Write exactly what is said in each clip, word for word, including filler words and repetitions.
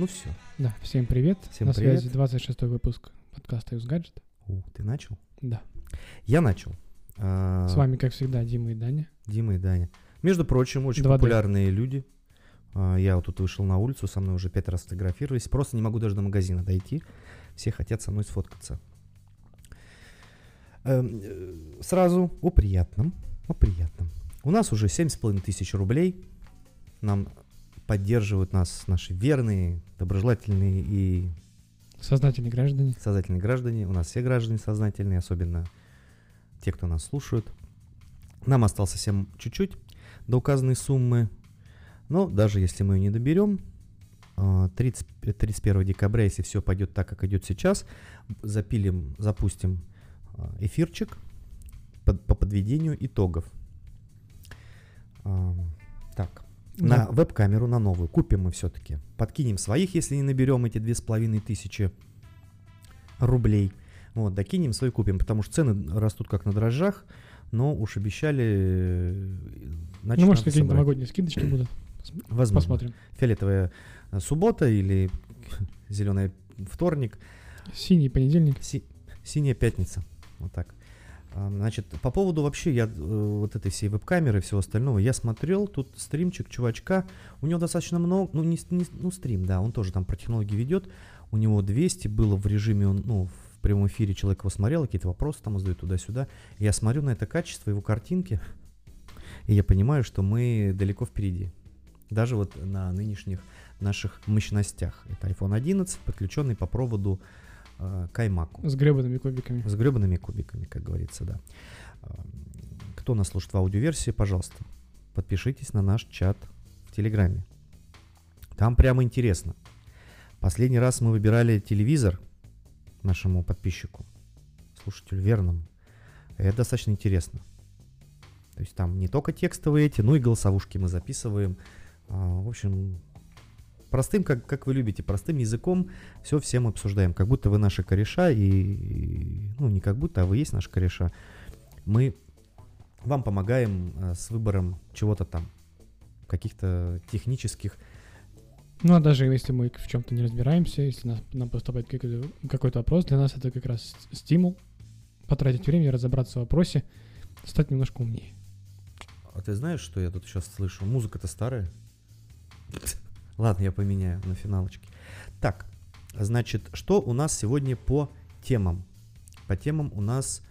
Ну все. Да, всем привет. Всем на привет. Связи двадцать шестой выпуск подкаста «Юз Гаджет». О, ты начал? Да. Я начал. А... С вами, как всегда, Дима и Даня. Дима и Даня. Между прочим, очень два дэ. Популярные люди. Я вот тут вышел на улицу, со мной уже пять раз фотографировались. Просто не могу даже до магазина дойти. Все хотят со мной сфоткаться. Сразу о приятном. О приятном. У нас уже семь с половиной тысяч рублей. Нам поддерживают нас наши верные, доброжелательные и... Сознательные граждане. Сознательные граждане. У нас все граждане сознательные, особенно те, кто нас слушают. Нам осталось совсем чуть-чуть до указанной суммы. Но даже если мы ее не доберем, тридцать, тридцать первого декабря, если все пойдет так, как идет сейчас, запилим, запустим эфирчик по, по подведению итогов. Так, да. На веб-камеру, на новую, купим мы все-таки. Подкинем своих, если не наберем эти две с половиной тысячи рублей. Вот, докинем свои, купим, потому что цены растут как на дрожжах, но уж обещали... Ну, может, какие-то собрать. Новогодние скидочки будут. Возможно. Посмотрим. Фиолетовая суббота или зеленый вторник. Синий понедельник. Си... Синяя пятница. Вот так. Значит, по поводу вообще я вот этой всей веб-камеры и всего остального, я смотрел тут стримчик чувачка, у него достаточно много, ну, не, не, ну стрим, да, он тоже там про технологии ведет, у него двести было в режиме, ну, в прямом эфире человек его смотрел, какие-то вопросы там задают туда-сюда, я смотрю на это качество его картинки, и я понимаю, что мы далеко впереди, даже вот на нынешних наших мощностях. Это айфон одиннадцать, подключенный по проводу Каймаку. С гребаными кубиками. С гребаными кубиками, как говорится, да. Кто нас слушает в аудиоверсии, пожалуйста, подпишитесь на наш чат в Телеграме. Там прямо интересно. Последний раз мы выбирали телевизор нашему подписчику, слушателю Верному. Это достаточно интересно. То есть там не только текстовые эти, но и голосовушки мы записываем. В общем... Простым, как, как вы любите, простым языком все всем обсуждаем. Как будто вы наши кореша, и, и ну не как будто, а вы есть наши кореша. Мы вам помогаем а, с выбором чего-то там, каких-то технических. Ну а даже если мы в чем-то не разбираемся, если нас, нам поступает какой-то, какой-то вопрос, для нас это как раз стимул потратить время, разобраться в вопросе, стать немножко умнее. А ты знаешь, что я тут сейчас слышу? Музыка-то старая. Ладно, я поменяю на финалочке. Так, значит, что у нас сегодня по темам? По темам у нас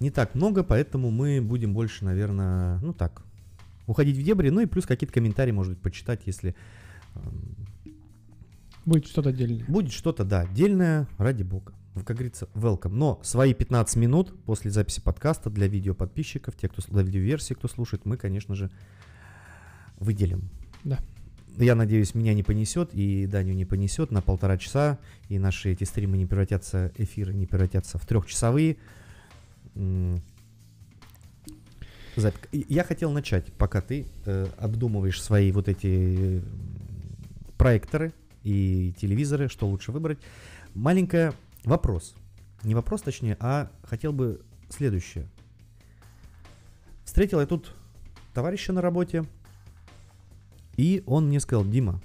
не так много, поэтому мы будем больше, наверное, ну так, уходить в дебри. Ну и плюс какие-то комментарии, может быть, почитать, если... Будет что-то отдельное. Будет что-то, да, отдельное, ради бога. Как говорится, welcome. Но свои пятнадцать минут после записи подкаста для видеоподписчиков, те, кто для видеоверсии, кто слушает, мы, конечно же, выделим. Да. Я надеюсь, меня не понесет и Даню не понесет на полтора часа, и наши эти стримы не превратятся, эфиры не превратятся в трехчасовые. Я хотел начать, пока ты обдумываешь свои вот эти проекторы и телевизоры, что лучше выбрать. Маленький вопрос. Не вопрос, точнее, а хотел бы следующее. Встретил я тут товарища на работе. И он мне сказал: Дима,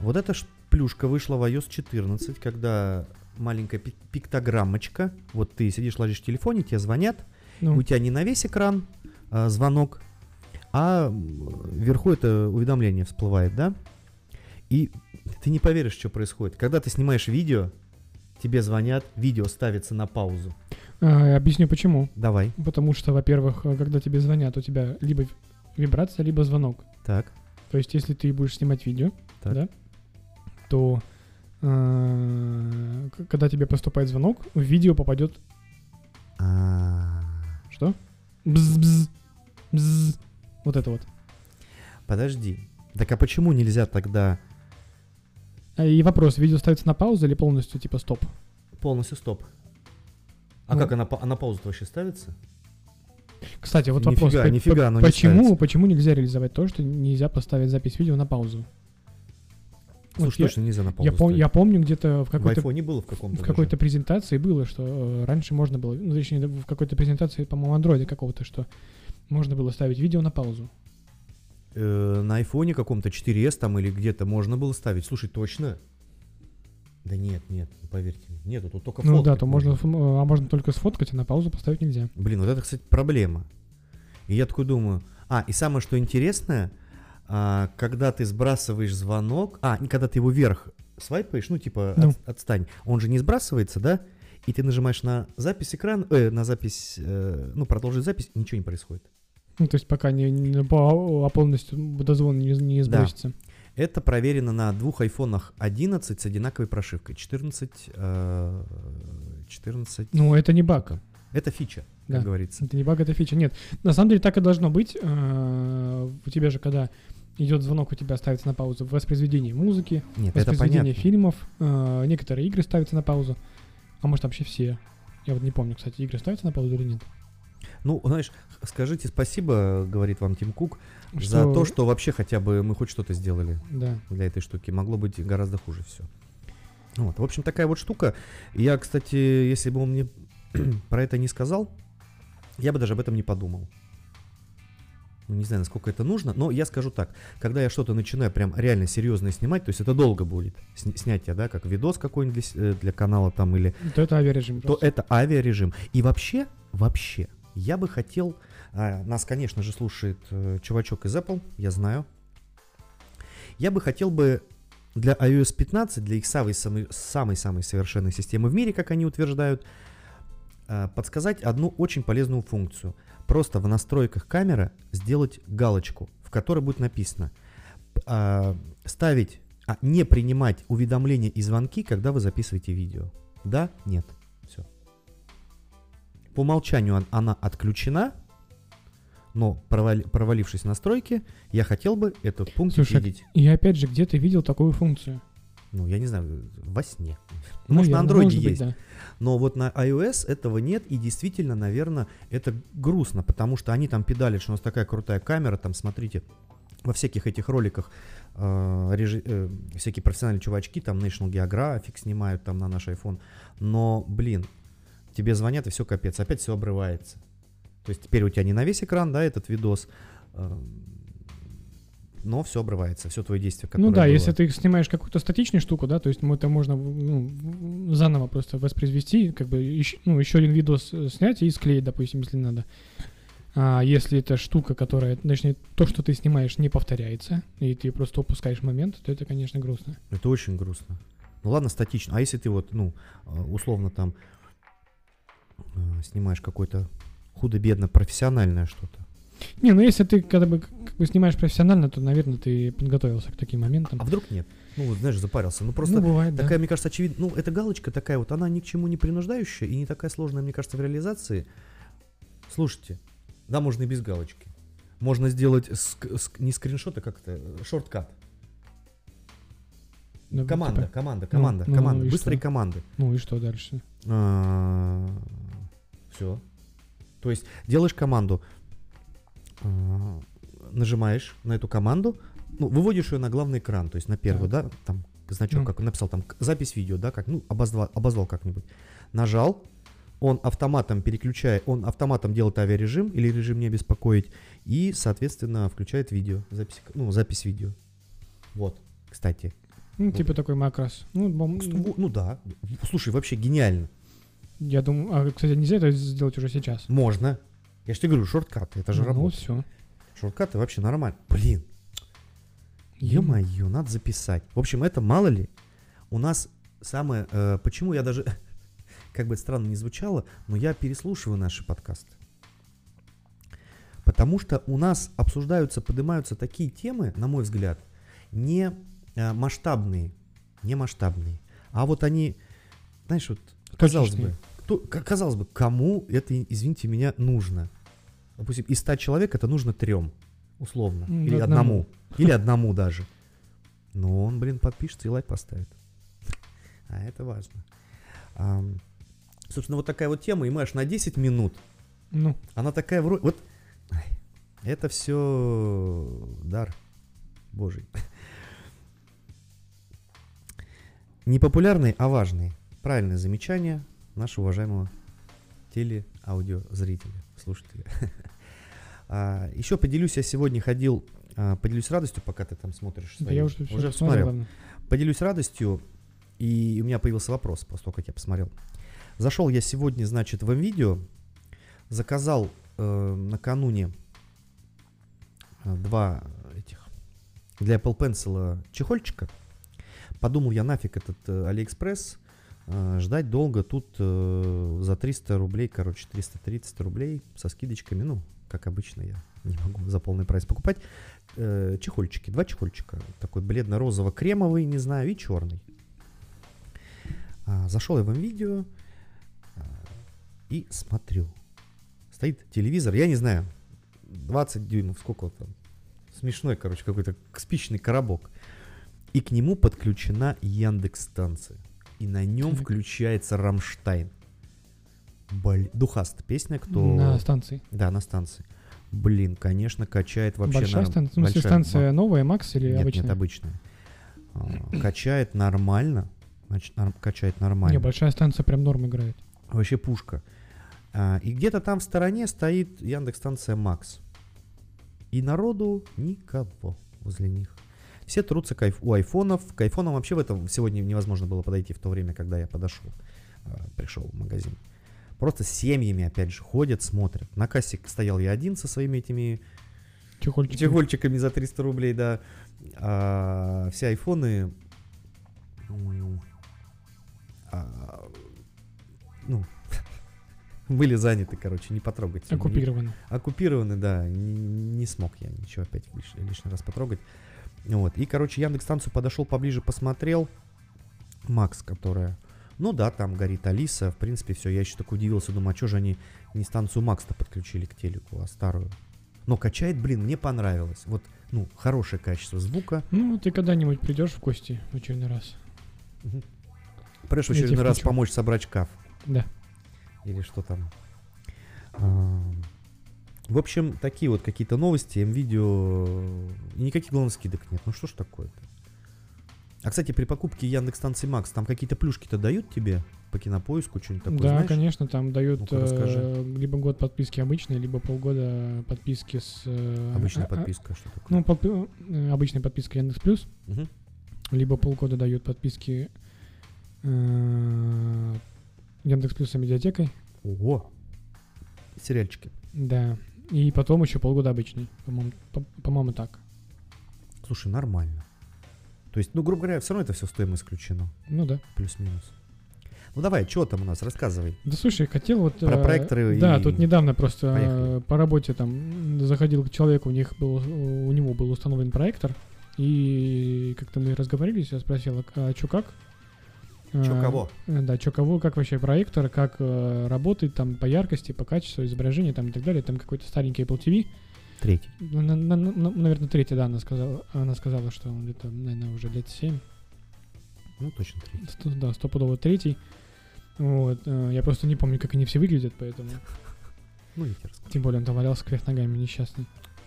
вот эта плюшка вышла в ай о эс четырнадцать, когда маленькая пиктограммочка, вот ты сидишь, ложишь в телефоне, тебе звонят, ну. У тебя не на весь экран а, звонок, а вверху это уведомление всплывает, да? И ты не поверишь, что происходит. Когда ты снимаешь видео, тебе звонят, видео ставится на паузу. А, объясню почему. Давай. Потому что, во-первых, когда тебе звонят, у тебя либо вибрация, либо звонок. Так. То есть, если ты будешь снимать видео, да, то э, когда тебе поступает звонок, в видео попадет... Что? Бз-бз, бз. Вот это вот. Подожди. Так а почему нельзя тогда... И вопрос, видео ставится на паузу или полностью типа стоп? Полностью стоп. А ну. Как она, она пауза-то вообще ставится? Кстати, вот нифига, вопрос, нифига, по- почему, почему нельзя реализовать то, что нельзя поставить запись видео на паузу? Слушай, вот точно я, нельзя на паузу. Я, пом- я помню где-то в какой-то, в айфоне было в каком-то, в какой-то презентации было, что раньше можно было, ну точнее в какой-то презентации, по-моему, андроида какого-то, что можно было ставить видео на паузу. э, на айфоне каком-то четыре эс там или где-то можно было ставить. Слушай, точно? Да нет, нет, поверьте мне. Нету, тут только фото. Ну да, то можно, а можно только сфоткать, а на паузу поставить нельзя. Блин, вот это, кстати, проблема. И я такой думаю... А, и самое, что интересное, а, когда ты сбрасываешь звонок... А, когда ты его вверх свайпаешь, ну типа ну. От, отстань. Он же не сбрасывается, да? И ты нажимаешь на запись экрана, э, на запись, э, ну, продолжить запись, ничего не происходит. Ну, то есть пока не, не а полностью дозвон не, не сбросится. Да. Это проверено на двух айфонах одиннадцать с одинаковой прошивкой. четырнадцать, четырнадцать... Ну, это не баг. Это фича, как да. говорится. Это не баг, это фича. Нет, на самом деле так и должно быть. У тебя же, когда идет звонок, у тебя ставится на паузу воспроизведение музыки, Нет, воспроизведение фильмов, некоторые игры ставятся на паузу. А может, вообще все. Я вот не помню, кстати, игры ставятся на паузу или нет. Ну, знаешь, скажите спасибо, говорит вам Тим Кук, что... за то, что вообще хотя бы мы хоть что-то сделали да. для этой штуки. Могло быть гораздо хуже все. Вот. В общем, такая вот штука. Я, кстати, если бы он мне про это не сказал, я бы даже об этом не подумал. Не знаю, насколько это нужно, но я скажу так. Когда я что-то начинаю прям реально серьезно снимать, то есть это долго будет сня- снятие, да, как видос какой-нибудь для, для канала там или... То это авиарежим. То просто. это авиарежим. И вообще, вообще, я бы хотел... А, нас, конечно же, слушает э, чувачок из Apple, я знаю. Я бы хотел бы для ай о эс пятнадцать, для их самой-самой совершенной системы в мире, как они утверждают, э, подсказать одну очень полезную функцию. Просто в настройках камеры сделать галочку, в которой будет написано э, ставить, а, не принимать уведомления и звонки, когда вы записываете видео. Да, нет, все. По умолчанию она отключена, но провали, провалившись в настройки, я хотел бы этот пункт видеть. Я опять же где-то видел такую функцию. Ну, я не знаю, во сне. Ну, может, наверное, на андроиде есть. Да. Но вот на iOS этого нет, и действительно, наверное, это грустно, потому что они там педалят, что у нас такая крутая камера, там, смотрите, во всяких этих роликах э, режи, э, всякие профессиональные чувачки, там, National Geographic снимают там на наш iPhone, но, блин, тебе звонят, и все капец, опять все обрывается. То есть теперь у тебя не на весь экран, да, этот видос, э, но все обрывается, все твои действия, которые Ну да, было. Если ты снимаешь какую-то статичную штуку, да, то есть это можно ну, заново просто воспроизвести, как бы еще, ну, еще один видос снять и склеить, допустим, если надо. А если эта штука, которая, точнее, то, что ты снимаешь, не повторяется, и ты просто упускаешь момент, то это, конечно, грустно. Это очень грустно. Ну ладно, статично. А если ты вот, ну, условно там снимаешь какое-то худо-бедно профессиональное что-то, Не, ну если ты когда бы, как бы снимаешь профессионально, то, наверное, ты подготовился к таким моментам. А, а вдруг нет? Ну, вот, знаешь, запарился. Ну, просто ну, бывает, такая, да. мне кажется, очевидно. Ну, эта галочка такая вот, она ни к чему не принуждающая и не такая сложная, мне кажется, в реализации. Слушайте, да, можно и без галочки. Можно сделать ск- ск- не скриншот, а как-то шорткат. Ну, команда, типа... команда, команда, команда, ну, команда. Ну, быстрые что? команды. Ну и что дальше? Все. То есть делаешь команду. Нажимаешь на эту команду, ну, выводишь ее на главный экран, то есть на первый, да, да там значок, ну. как он написал, там запись видео, да, как, ну, обозвал, обозвал как-нибудь. Нажал, он автоматом переключает, он автоматом делает авиарежим или режим не беспокоить, и, соответственно, включает видео, запись, ну, запись видео. Вот, кстати. Ну, вот. Типа такой макрос. Ну, бом... ну, ну да, слушай, вообще гениально. Я думаю, а, кстати, нельзя это сделать уже сейчас? Можно. Я же тебе говорю, шорткаты, это же ну, работа. Все. Шорткаты вообще нормально. Блин. Ё-моё, надо записать. В общем, это мало ли. У нас самое... Э, почему я даже... Как бы это странно ни звучало, но я переслушиваю наши подкасты. Потому что у нас обсуждаются, поднимаются такие темы, на мой взгляд, не э, масштабные. Не масштабные. А вот они, знаешь, вот... Казалось Точечные. бы... Кто, казалось бы, кому это, извините меня, нужно? Допустим, из ста человек это нужно трем, условно. Ну, или одному. одному. Или одному даже. Но он, блин, подпишется и лайк поставит. А это важно. А, собственно, вот такая вот тема, и мы аж на десять минут. Ну. Она такая вроде... Вот. Это все дар божий. Не популярные, а важные. Правильное замечание нашего уважаемого телеаудиозрителя, слушателя. Еще поделюсь, я сегодня ходил Поделюсь радостью, пока ты там смотришь. Да я уже, уже смотрел. Поделюсь радостью, и у меня появился вопрос после того, как я посмотрел. Зашел я сегодня, значит, в MVideo, заказал э, накануне два этих для Apple Pencil чехольчика. Подумал я, нафиг этот э, AliExpress, э, ждать долго, тут э, за триста рублей, короче, триста тридцать рублей со скидочками, ну, как обычно, я не могу за полный прайс покупать. Э, чехольчики, два чехольчика, такой бледно-розово-кремовый, не знаю, и черный. А, зашел я в MVideo а, и смотрю. Стоит телевизор, я не знаю, двадцать дюймов, сколько там. Смешной, короче, какой-то спичный коробок. И к нему подключена Яндекс.Станция. И на нем включается Рамштайн. Блин, духаст песня, кто... На станции. Да, на станции. Блин, конечно, качает вообще... Большая на... станция? Ну, большая... станция новая, Макс или нет, обычная? Нет, обычная. Качает нормально. Значит, нар... качает нормально. Не, большая станция прям норм играет. Вообще пушка. А, и где-то там в стороне стоит Яндекс.Станция Макс. И народу никого возле них. Все трутся кайф... у айфонов. К айфонам вообще в этом сегодня невозможно было подойти в то время, когда я подошел, пришел в магазин. Просто семьями, опять же, ходят, смотрят. На кассе стоял я один со своими этими чехольчиками, чехольчиками за триста рублей, да. А, все айфоны... А, ну, были заняты, короче, не потрогать. Оккупированы. Оккупированы, да. Не, не смог я ничего опять лишний, лишний раз потрогать. Вот. И, короче, Яндекс.Станцию подошел поближе, посмотрел. Макс, которая... Ну да, там горит Алиса, в принципе, все. Я еще так удивился, думаю, а что же они не станцию Макс-то подключили к телеку, а старую. Но качает, блин, мне понравилось. Вот, ну, хорошее качество звука. Ну, ты когда-нибудь придешь в гости в очередной раз. Угу. Придешь в очередной раз помочь собрать шкаф. Да. Или что там. А, в общем, такие вот какие-то новости, MVideo. Никаких главных скидок нет. Ну что ж такое-то? А, кстати, при покупке Яндекс.Станции Макс, там какие-то плюшки-то дают тебе по Кинопоиску, что-нибудь такое, да, знаешь? Конечно, там дают э, либо год подписки обычной, либо полгода подписки с... Э, обычная а, подписка, а, что такое? Ну, подпи обычная подписка Яндекс.Плюс, угу. Либо полгода дают подписки э, Яндекс.Плюс с медиатекой. Ого! Сериальчики. Да, и потом еще полгода обычный, по-моему, по-моему, так. Слушай, нормально. То есть, ну, грубо говоря, все равно это все стоимость исключено. Ну да. Плюс-минус. Ну давай, что там у нас? Рассказывай. Да слушай, хотел вот... Про э, проекторы. Да, и... тут недавно просто э, по работе там заходил к человеку, у них был, у него был установлен проектор. И как-то мы разговорились, я спросил, а что как? Че кого? Э, да, что кого, как вообще проектор, как э, работает там по яркости, по качеству изображения там и так далее. Там какой-то старенький Apple ти ви. Третий. На, на, на, наверное, третий, да, она сказала, она сказала, что он где-то, наверное, уже лет семь. Ну, точно третий. Сто, да, стопудово третий. Вот. Я просто не помню, как они все выглядят, поэтому... Ну, я тебе расскажу. Тем более он там валялся кверх ногами, несчастный.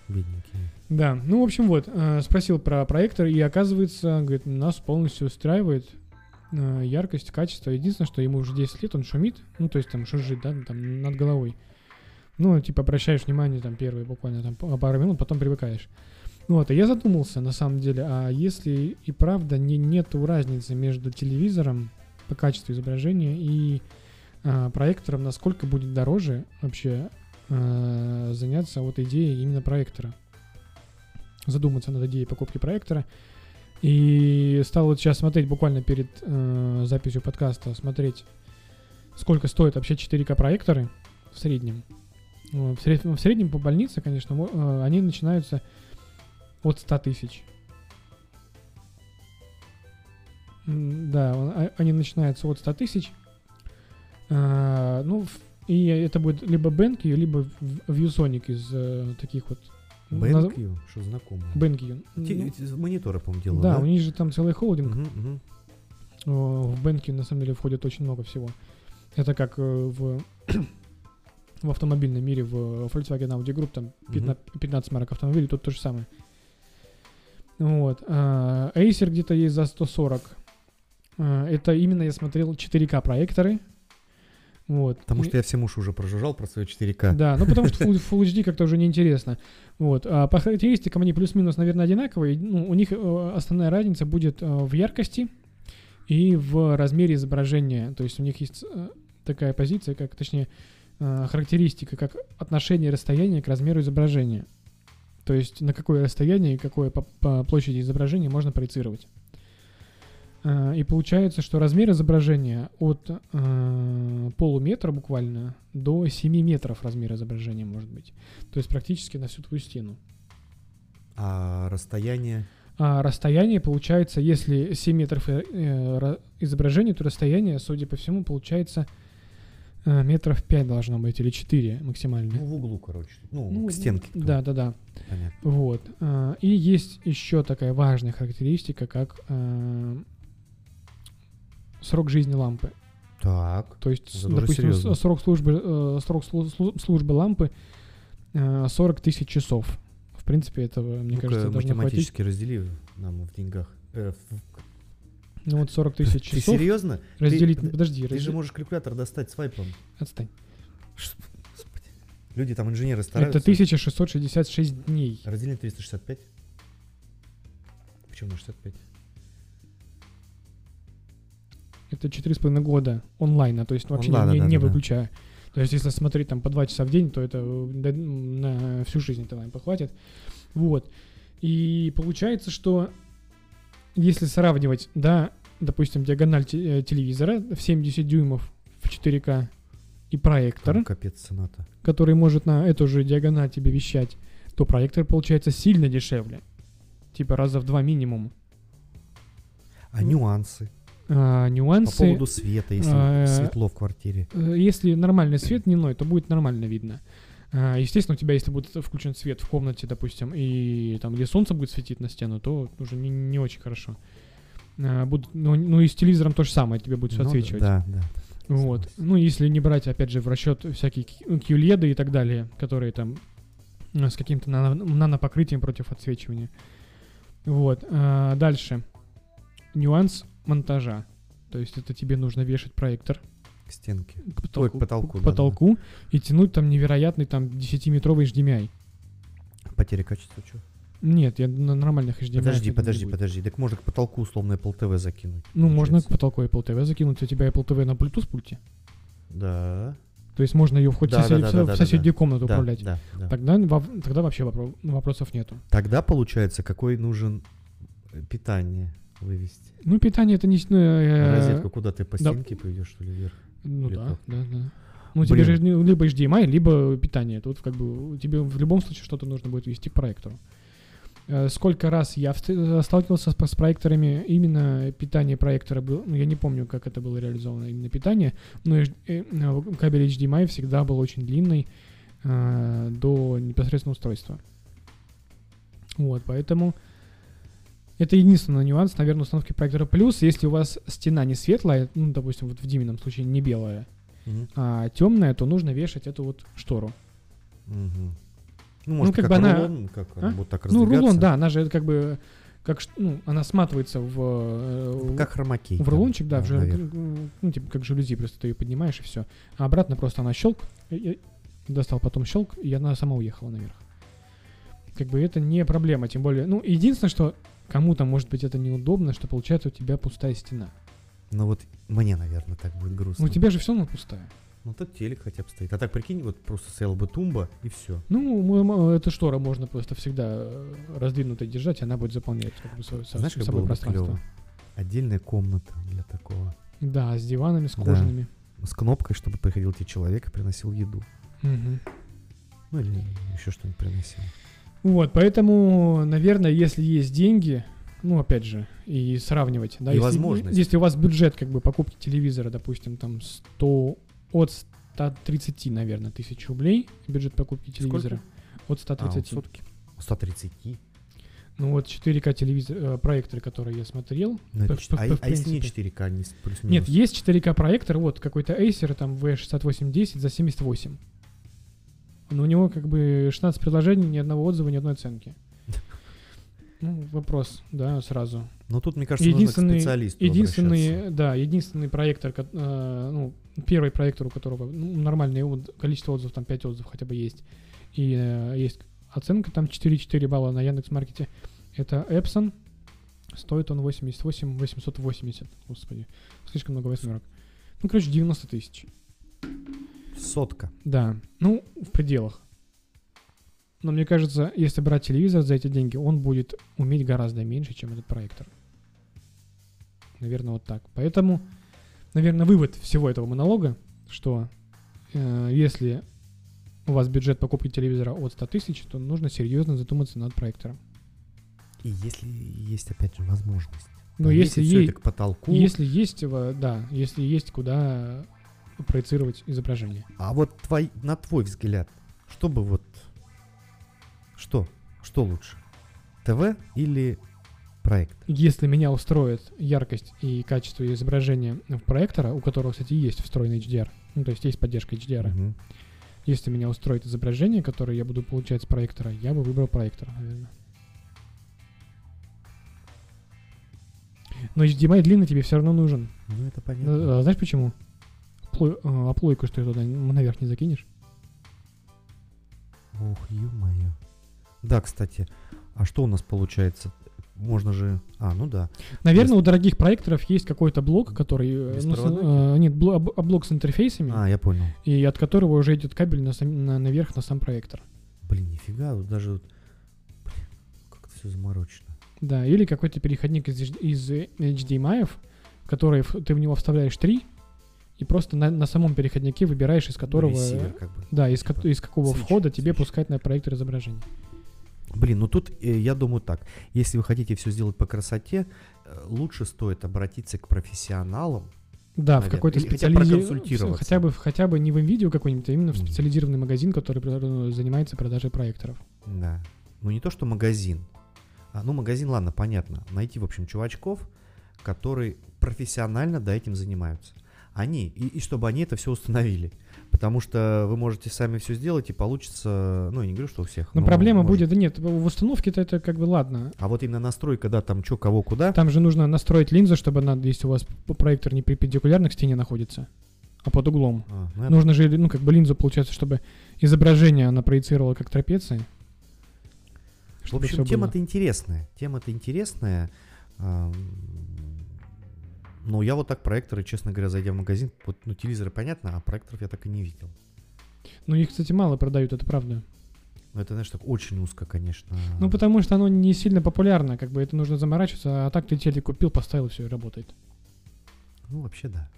Бедненький. Да, ну, в общем, вот. Спросил про проектор, и оказывается, говорит, нас полностью устраивает яркость, качество. Единственное, что ему уже десять лет, он шумит, ну, то есть там шужит, да, там над головой. Ну, типа, обращаешь внимание, там, первые буквально там пару минут, потом привыкаешь. Вот, и я задумался, на самом деле, а если и правда не, нету разницы между телевизором по качеству изображения и а, проектором, насколько будет дороже вообще а, заняться вот идеей именно проектора. Задуматься над идеей покупки проектора. И стал вот сейчас смотреть, буквально перед а, записью подкаста, смотреть, сколько стоит вообще четыре ка проекторы в среднем. В среднем, в среднем по больнице, конечно, они начинаются от ста тысяч. Да, они начинаются от ста тысяч. А, ну, и это будет либо BenQ, либо ViewSonic из таких вот... BenQ? Наз... Что знакомое? BenQ. Ну, мониторы, по-моему, делают. Да, да, у них же там целый холдинг. Угу, угу. В BenQ, на самом деле, входит очень много всего. Это как в... в автомобильном мире, в Volkswagen Audi Group, там пятнадцать, пятнадцать марок автомобилей, тут то же самое. Вот. Acer где-то есть за сто сорок. Это именно я смотрел четыре ка проекторы. Вот. Потому что я всем уши уже прожужжал про свое четыре ка. Да, ну потому что Full эйч ди как-то уже неинтересно. Вот. А по характеристикам они плюс-минус, наверное, одинаковые. Ну, у них основная разница будет в яркости и в размере изображения. То есть у них есть такая позиция, как, точнее, характеристика, как отношение расстояния к размеру изображения. То есть на какое расстояние и какое по, по площади изображения можно проецировать. И получается, что размер изображения от э, полуметра буквально до семи метров размер изображения может быть. То есть практически на всю твою стену. А расстояние? А расстояние получается, если семь метров э, изображения, то расстояние, судя по всему, получается э, метров пять должно быть или четыре максимально. Ну, в углу, короче. Ну, ну к стенке. Да-да-да. Понятно. Вот. И есть еще такая важная характеристика, как... Э, срок жизни лампы. Так. То есть, допустим, срок службы, э, срок службы лампы э, сорок тысяч часов. В принципе, этого, мне ну-ка, кажется, должно хватить. Математически раздели нам в деньгах. Э, в... Ну вот сорок тысяч часов. Ты серьезно? Разделить, ты, подожди. Ты раздел... же можешь калькулятор достать свайпом. Отстань. Господи. Люди там, инженеры стараются. Это тысяча шестьсот шестьдесят шесть дней. Разделить триста шестьдесят пять? Почему на шестьдесят пять? Это четыре с половиной года онлайна, то есть вообще онлайн, не, да, не да, выключая. Да. То есть если смотреть там по два часа в день, то это на всю жизнь это нам похватит. Вот. И получается, что если сравнивать, да, допустим, диагональ те- телевизора в семьдесят дюймов в четыре ка и проектор, там, капец, цена-то, который может на эту же диагональ тебе вещать, то проектор получается сильно дешевле. Типа раза в два минимум. А ну. нюансы? А, нюансы. По поводу света, если а, светло в квартире. Если нормальный свет дневной, то будет нормально видно. А, естественно, у тебя, если будет включен свет в комнате, допустим, и там, где солнце будет светить на стену, то уже не, не очень хорошо. А, будут, ну, ну и с телевизором то же самое, тебе будет все ну, отсвечивать. Да, да. Вот. Ну, если не брать, опять же, в расчет всякие кью лед и так далее, которые там с каким-то нанопокрытием против отсвечивания. Вот. А, дальше. Нюанс монтажа. То есть это тебе нужно вешать проектор к стенке, к потолку, Ой, к потолку, к потолку да, да. и тянуть там невероятный там десятиметровый эйч ди эм ай. Потеря качества что? Нет, я на нормальных эйч ди эм ай. Подожди, подожди, подожди. Так можно к потолку условно Apple ти ви закинуть. Ну, получается. Можно к потолку Apple ти ви закинуть. У тебя Apple ти ви на Bluetooth пульте. Да. То есть можно ее хоть да, сосед... да, да, да, в соседнюю да, комнату да, управлять. Да, да. Тогда, тогда вообще вопрос... вопросов нету. Тогда получается, какой нужен питание вывести. Ну, питание это не... Э, розетку куда ты по стенке да. поведешь, что ли, вверх? Ну или да, так? да, да. Ну, Блин. тебе же либо эйч ди эм ай, либо питание. Тут как бы тебе в любом случае что-то нужно будет вести к проектору. Сколько раз я сталкивался с, с проекторами, именно питание проектора было... Ну, я не помню, как это было реализовано, именно питание, но кабель эйч ди эм ай всегда был очень длинный э, до непосредственно устройства. Вот, поэтому... Это единственный нюанс, наверное, установки проектора. Плюс, если у вас стена не светлая, ну, допустим, вот в Димином случае не белая, угу. а темная, то нужно вешать эту вот штору. Угу. Ну, может, ну, как, как бы рулон, она... как а? вот так раздвигаться. Ну, рулон, да, она же как бы, как, ну, она сматывается в... Как хромакей. В рулончик, да, да в жал... ну, типа как жалюзи, просто ты ее поднимаешь и все. А обратно просто она щелк, я достал потом щелк, и она сама уехала наверх. Как бы это не проблема, тем более, ну, единственное, что кому-то, может быть, это неудобно, что получается у тебя пустая стена. Ну вот мне, наверное, так будет грустно. Ну у тебя же все равно пустая. Ну тут телек хотя бы стоит. А так, прикинь, вот просто стояла бы тумба и все. Ну, эту штору можно просто всегда раздвинутой держать, и она будет заполнять как бы, со, Знаешь, со, как собой пространство. Клево? Отдельная комната для такого. Да, с диванами, с кожаными. Да. С кнопкой, чтобы приходил тебе человек и приносил еду. Угу. Ну или еще что-нибудь приносил. Вот, поэтому, наверное, если есть деньги, ну, опять же, и сравнивать, да, и если, возможность. Если у вас бюджет, как бы, покупки телевизора, допустим, там, сто, от ста тридцати, наверное, тысяч рублей, бюджет покупки телевизора. Сколько? От ста тридцати. А, от сто тридцать? Ну, вот четыре ка телевизор, проекторы, которые я смотрел. По, это, по, а, по, а если не четыре ка, не плюс-минус? Нет, есть четыре ка проектор, вот, какой-то Acer, там, ви шестьдесят восемь десять за семьдесят восемь. Но у него как бы шестнадцать предложений, ни одного отзыва, ни одной оценки. ну, вопрос, да, сразу. Но тут, мне кажется, нужно к специалисту обращаться. Да, единственный проектор, э, ну, первый проектор, у которого ну, нормальное от, количество отзывов, там пять отзывов хотя бы есть, и э, есть оценка, там четыре целых четыре балла на Яндекс.Маркете, это Epson, стоит он восемьдесят восемь тысяч восемьсот восемьдесят, господи, слишком много восьмерок. Ну, короче, девяносто тысяч. Сотка. Да, ну, в пределах. Но мне кажется, если брать телевизор за эти деньги, он будет уметь гораздо меньше, чем этот проектор. Наверное, вот так. Поэтому, наверное, вывод всего этого монолога, что э, если у вас бюджет покупки телевизора от ста тысяч, то нужно серьезно задуматься над проектором. И если есть, опять же, возможность. Но если есть, к потолку. Если есть, да, если есть куда проецировать изображение. А вот твой, на твой взгляд, что бы вот... Что? Что лучше? ТВ или проектор? Если меня устроит яркость и качество изображения проектора, у которого, кстати, есть встроенный эйч ди ар, ну, то есть есть поддержка эйч ди ар, угу. Если меня устроит изображение, которое я буду получать с проектора, я бы выбрал проектор, наверное. Но эйч ди эм ай длинный тебе все равно нужен. Ну, это понятно. Знаешь почему? Оплойку, что ты туда наверх не закинешь. Ох, ё-моё. Да, кстати. А что у нас получается? Можно же... А, ну да. Наверное, Без... у дорогих проекторов есть какой-то блок, который... Ну, нет, блок, блок с интерфейсами. А, я понял. И от которого уже идет кабель на сам, на, наверх на сам проектор. Блин, нифига. Вот даже... Блин, как-то все заморочено. Да, или какой-то переходник из, из эйч ди эм ай, в который ты в него вставляешь три, и просто на, на самом переходнике выбираешь, из которого... Ресивер, как бы. Да, из, типа, из какого свечи, входа свечи. Тебе пускать на проектор изображение. Блин, ну тут э, я думаю так. Если вы хотите все сделать по красоте, э, лучше стоит обратиться к профессионалам. Да, наверное, в какой-то специализированный... Хотя бы, хотя бы не в MVideo какой-нибудь, а именно в специализированный mm. магазин, который занимается продажей проекторов. Да. Ну не то, что магазин. А, ну магазин, ладно, понятно. Найти, в общем, чувачков, которые профессионально да, этим занимаются. Они, и, и чтобы они это все установили. Потому что вы можете сами все сделать, и получится, ну, я не говорю, что у всех. Но, но проблема может... будет, да нет, в установке-то это как бы ладно. А вот именно настройка, да, там что, кого, куда. Там же нужно настроить линзу, чтобы она, если у вас проектор не перпендикулярно к стене находится, а под углом. А, ну, нужно это... же, ну, как бы линзу, получается, чтобы изображение она проецировала как трапеции. В общем, тема-то интересная. Тема-то интересная. Ну, я вот так проекторы, честно говоря, зайдя в магазин, вот, ну, телевизоры, понятно, а проекторов я так и не видел. Ну, их, кстати, мало продают, это правда. Ну, это, знаешь, так очень узко, конечно. Ну, потому что оно не сильно популярно, как бы это нужно заморачиваться, а так ты телек купил, поставил, все, и работает. Ну, вообще, да.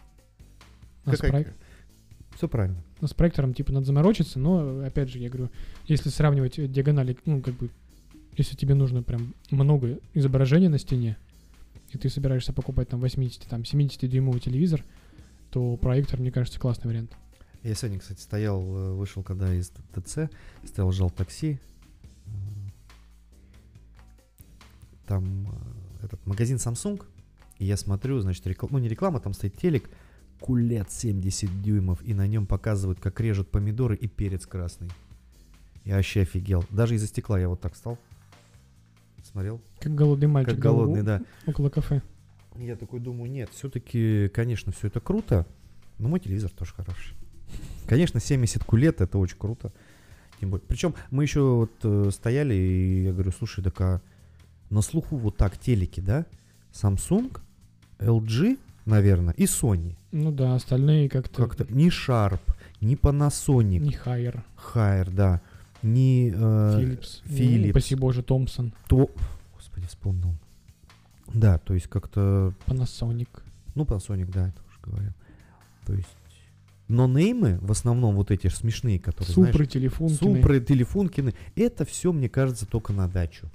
А Какая... проект... Все правильно. Но с проектором, типа, надо заморочиться, но, опять же, я говорю, если сравнивать диагонали, ну, как бы, если тебе нужно прям много изображений на стене, и ты собираешься покупать там восьмидесяти, там семидесятидюймовый телевизор, то проектор, мне кажется, классный вариант. Я сегодня, кстати, стоял, вышел когда из ТЦ, стоял, ждал такси. Там этот магазин Samsung, и я смотрю, значит, реклама, ну не реклама, там стоит телек, кулет семьдесят дюймов, и на нем показывают, как режут помидоры и перец красный. Я вообще офигел. Даже из-за стекла я вот так встал. Смотрел. Как голодный мальчик. Как голодный, да. Около кафе. Я такой думаю, нет, все-таки, конечно, все это круто, но мой телевизор тоже хороший. Конечно, семьдесят кулет, это очень круто. Тем более. Причем мы еще вот э, стояли, и я говорю, слушай, так а на слуху вот так телеки, да? Samsung, эл джи, наверное, и Sony. Ну да, остальные как-то... Как-то ни Sharp, ни Panasonic. Ни Haier. Haier, да. Не э, Philips. Philips. Ну, спаси боже, Томпсон. То... Господи, вспомнил. Да, то есть как-то... Panasonic. Ну, Panasonic, да, это уже говорил. То есть... Нонеймы, в основном вот эти смешные, которые... Supre, Telefunken. Supre, Telefunken. Это все, мне кажется, только на дачу.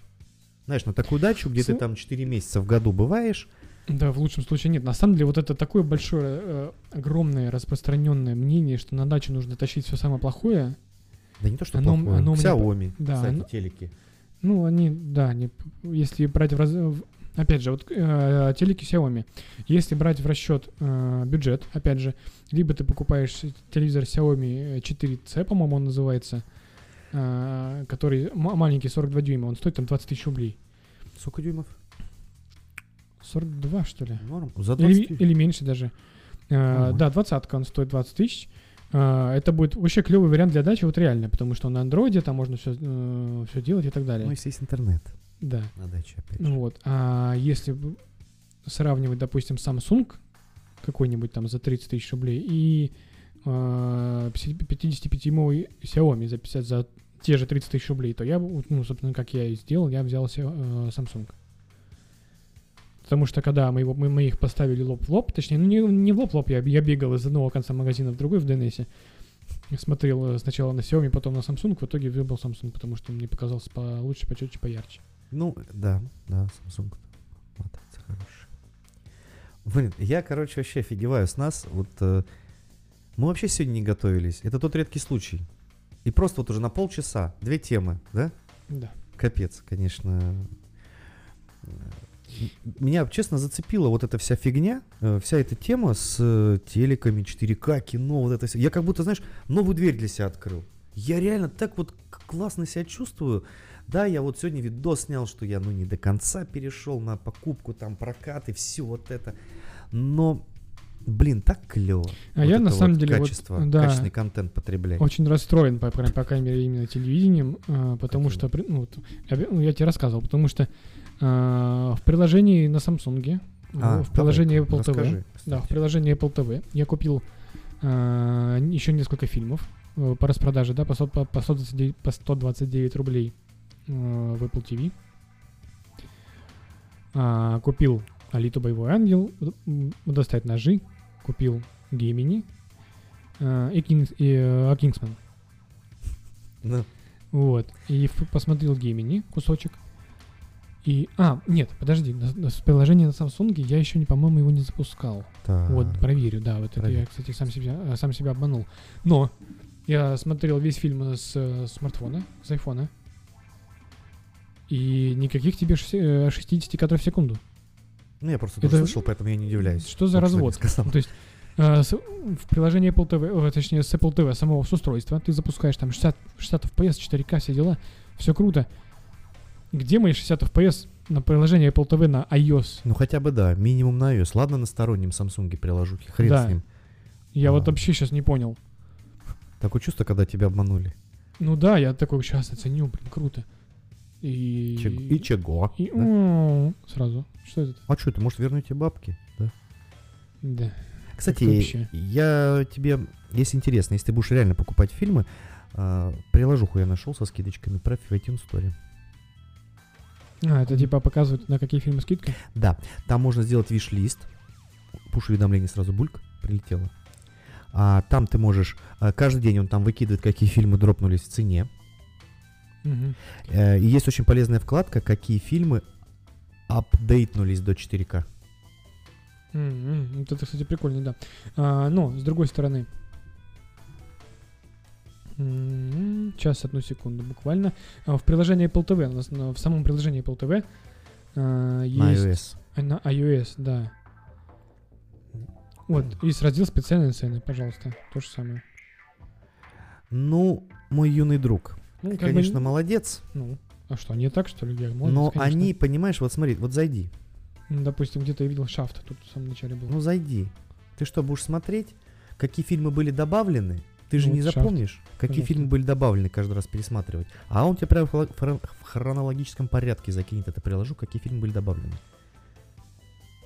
Знаешь, на такую дачу, где С... ты там четыре месяца в году бываешь. Да, в лучшем случае нет. На самом деле, вот это такое большое, э, огромное распространенное мнение, что на дачу нужно тащить все самое плохое. Да не то, что оно, плохое. Оно Xiaomi, да, кстати, оно, телеки. Ну, они, да, они, если брать в раз... Опять же, вот э, телеки Xiaomi. Если брать в расчет э, бюджет, опять же, либо ты покупаешь телевизор Xiaomi четыре цэ, по-моему, он называется, э, который м- маленький, сорок два дюйма, он стоит там двадцать тысяч рублей. Сколько дюймов? сорок два, что ли? Норм. За двадцать или, или меньше даже. А, да, двадцатка, он стоит двадцать тысяч. А, это будет вообще клевый вариант для дачи, вот реально, потому что он на андроиде, там можно все, э, все делать и так далее. Ну, если есть интернет. Да. На даче опять же. Вот. А если сравнивать, допустим, Samsung какой-нибудь там за тридцать тысяч рублей и э, пятидесятипятидюймовый Xiaomi за, пятьдесят, за те же тридцать тысяч рублей, то я, ну, собственно, как я и сделал, я взял э, Samsung. Потому что когда мы, его, мы, мы их поставили лоб в лоб, точнее, ну не, не в лоб в лоб, я, я бегал из одного конца магазина в другой в ДНСе, смотрел сначала на Xiaomi, потом на Samsung, в итоге выбрал Samsung, потому что он мне показался получше, почетче, поярче. Ну, да, да, Samsung. Вот, это хороший. Блин, я, короче, вообще офигеваю с нас. Вот, э, мы вообще сегодня не готовились. Это тот редкий случай. И просто вот уже на полчаса две темы, да? Да. Капец, конечно. Меня, честно, зацепила вот эта вся фигня, вся эта тема с телеками, четыре ка, кино, вот это все. Я как будто, знаешь, новую дверь для себя открыл. Я реально так вот классно себя чувствую. Да, я вот сегодня видос снял, что я, ну, не до конца перешел на покупку, там, прокат и все вот это. Но, блин, так клево. А вот я на самом вот деле качество, вот, да, качественный контент потреблять. Очень расстроен, по, по крайней мере, именно телевидением, потому как что, ну, вот, я, ну, я тебе рассказывал, потому что в приложении на Samsung, а, в приложении Apple расскажи, ти ви, кстати. Да, в приложении Apple ти ви я купил а, еще несколько фильмов а, по распродаже, да, по, по, по, сто двадцать девять рублей а, в Apple ти ви. А, купил Алиту Боевой Ангел, достать ножи, купил Гемини а, и, Кингс, и а, Кингсман. Да. Вот. И посмотрел Гемини кусочек. И, а, нет, подожди, приложение на Samsung я еще, не, по-моему, его не запускал. Так. Вот, проверю, да, вот проверю. Это я, кстати, сам себя, сам себя обманул. Но я смотрел весь фильм с, с смартфона, с айфона, и никаких тебе шестьдесят кадров в секунду. Ну, я просто это слышал, поэтому я не удивляюсь. Что за развод? Что То есть э, с, в приложении Apple ти ви, точнее, с Apple ти ви самого с устройства, ты запускаешь там шестьдесят эф пи эс, четыре ка, все дела, все круто. Где мои шестьдесят эф пи эс на приложение Apple ти ви на iOS? Ну хотя бы да, минимум на iOS. Ладно, на стороннем Samsung приложухе, хрен да. с ним. Я а. вот вообще сейчас не понял. Такое чувство, когда тебя обманули. Ну да, я такой сейчас оценил, блин, круто. И, Че... и чего? И... Да? Сразу. Что это? А что это? Может, вернуть тебе бабки? Да. Да. Кстати, я тебе, если интересно, если ты будешь реально покупать фильмы, приложуху я нашел со скидочками, правь в iTunes Store. А, это типа показывают, на какие фильмы скидка? Да, там можно сделать виш-лист. Пуш-уведомление сразу бульк прилетело. А, там ты можешь... Каждый день он там выкидывает, какие фильмы дропнулись в цене. Угу. Э, и есть очень полезная вкладка, какие фильмы апдейтнулись до четыре ка. Mm-hmm. Вот это, кстати, прикольно, да. А, но, с другой стороны... Сейчас, одну секунду, буквально. В приложении Apple ти ви, в самом приложении Apple ти ви э, есть... На iOS. На iOS, да. Вот, и раздел специальные цены, пожалуйста, то же самое. Ну, мой юный друг, ну, конечно, бы... молодец. Ну, а что, не так, что ли? Я, молодец, но конечно. Они, понимаешь, вот смотри, вот зайди. Ну, допустим, где-то я видел Шафт, тут в самом начале был. Ну, зайди. Ты что, будешь смотреть, какие фильмы были добавлены? Ты же ну, не запомнишь, шарт. Какие Конечно. Фильмы были добавлены, каждый раз пересматривать. А он тебе прямо в хронологическом порядке закинет это, приложу, какие фильмы были добавлены.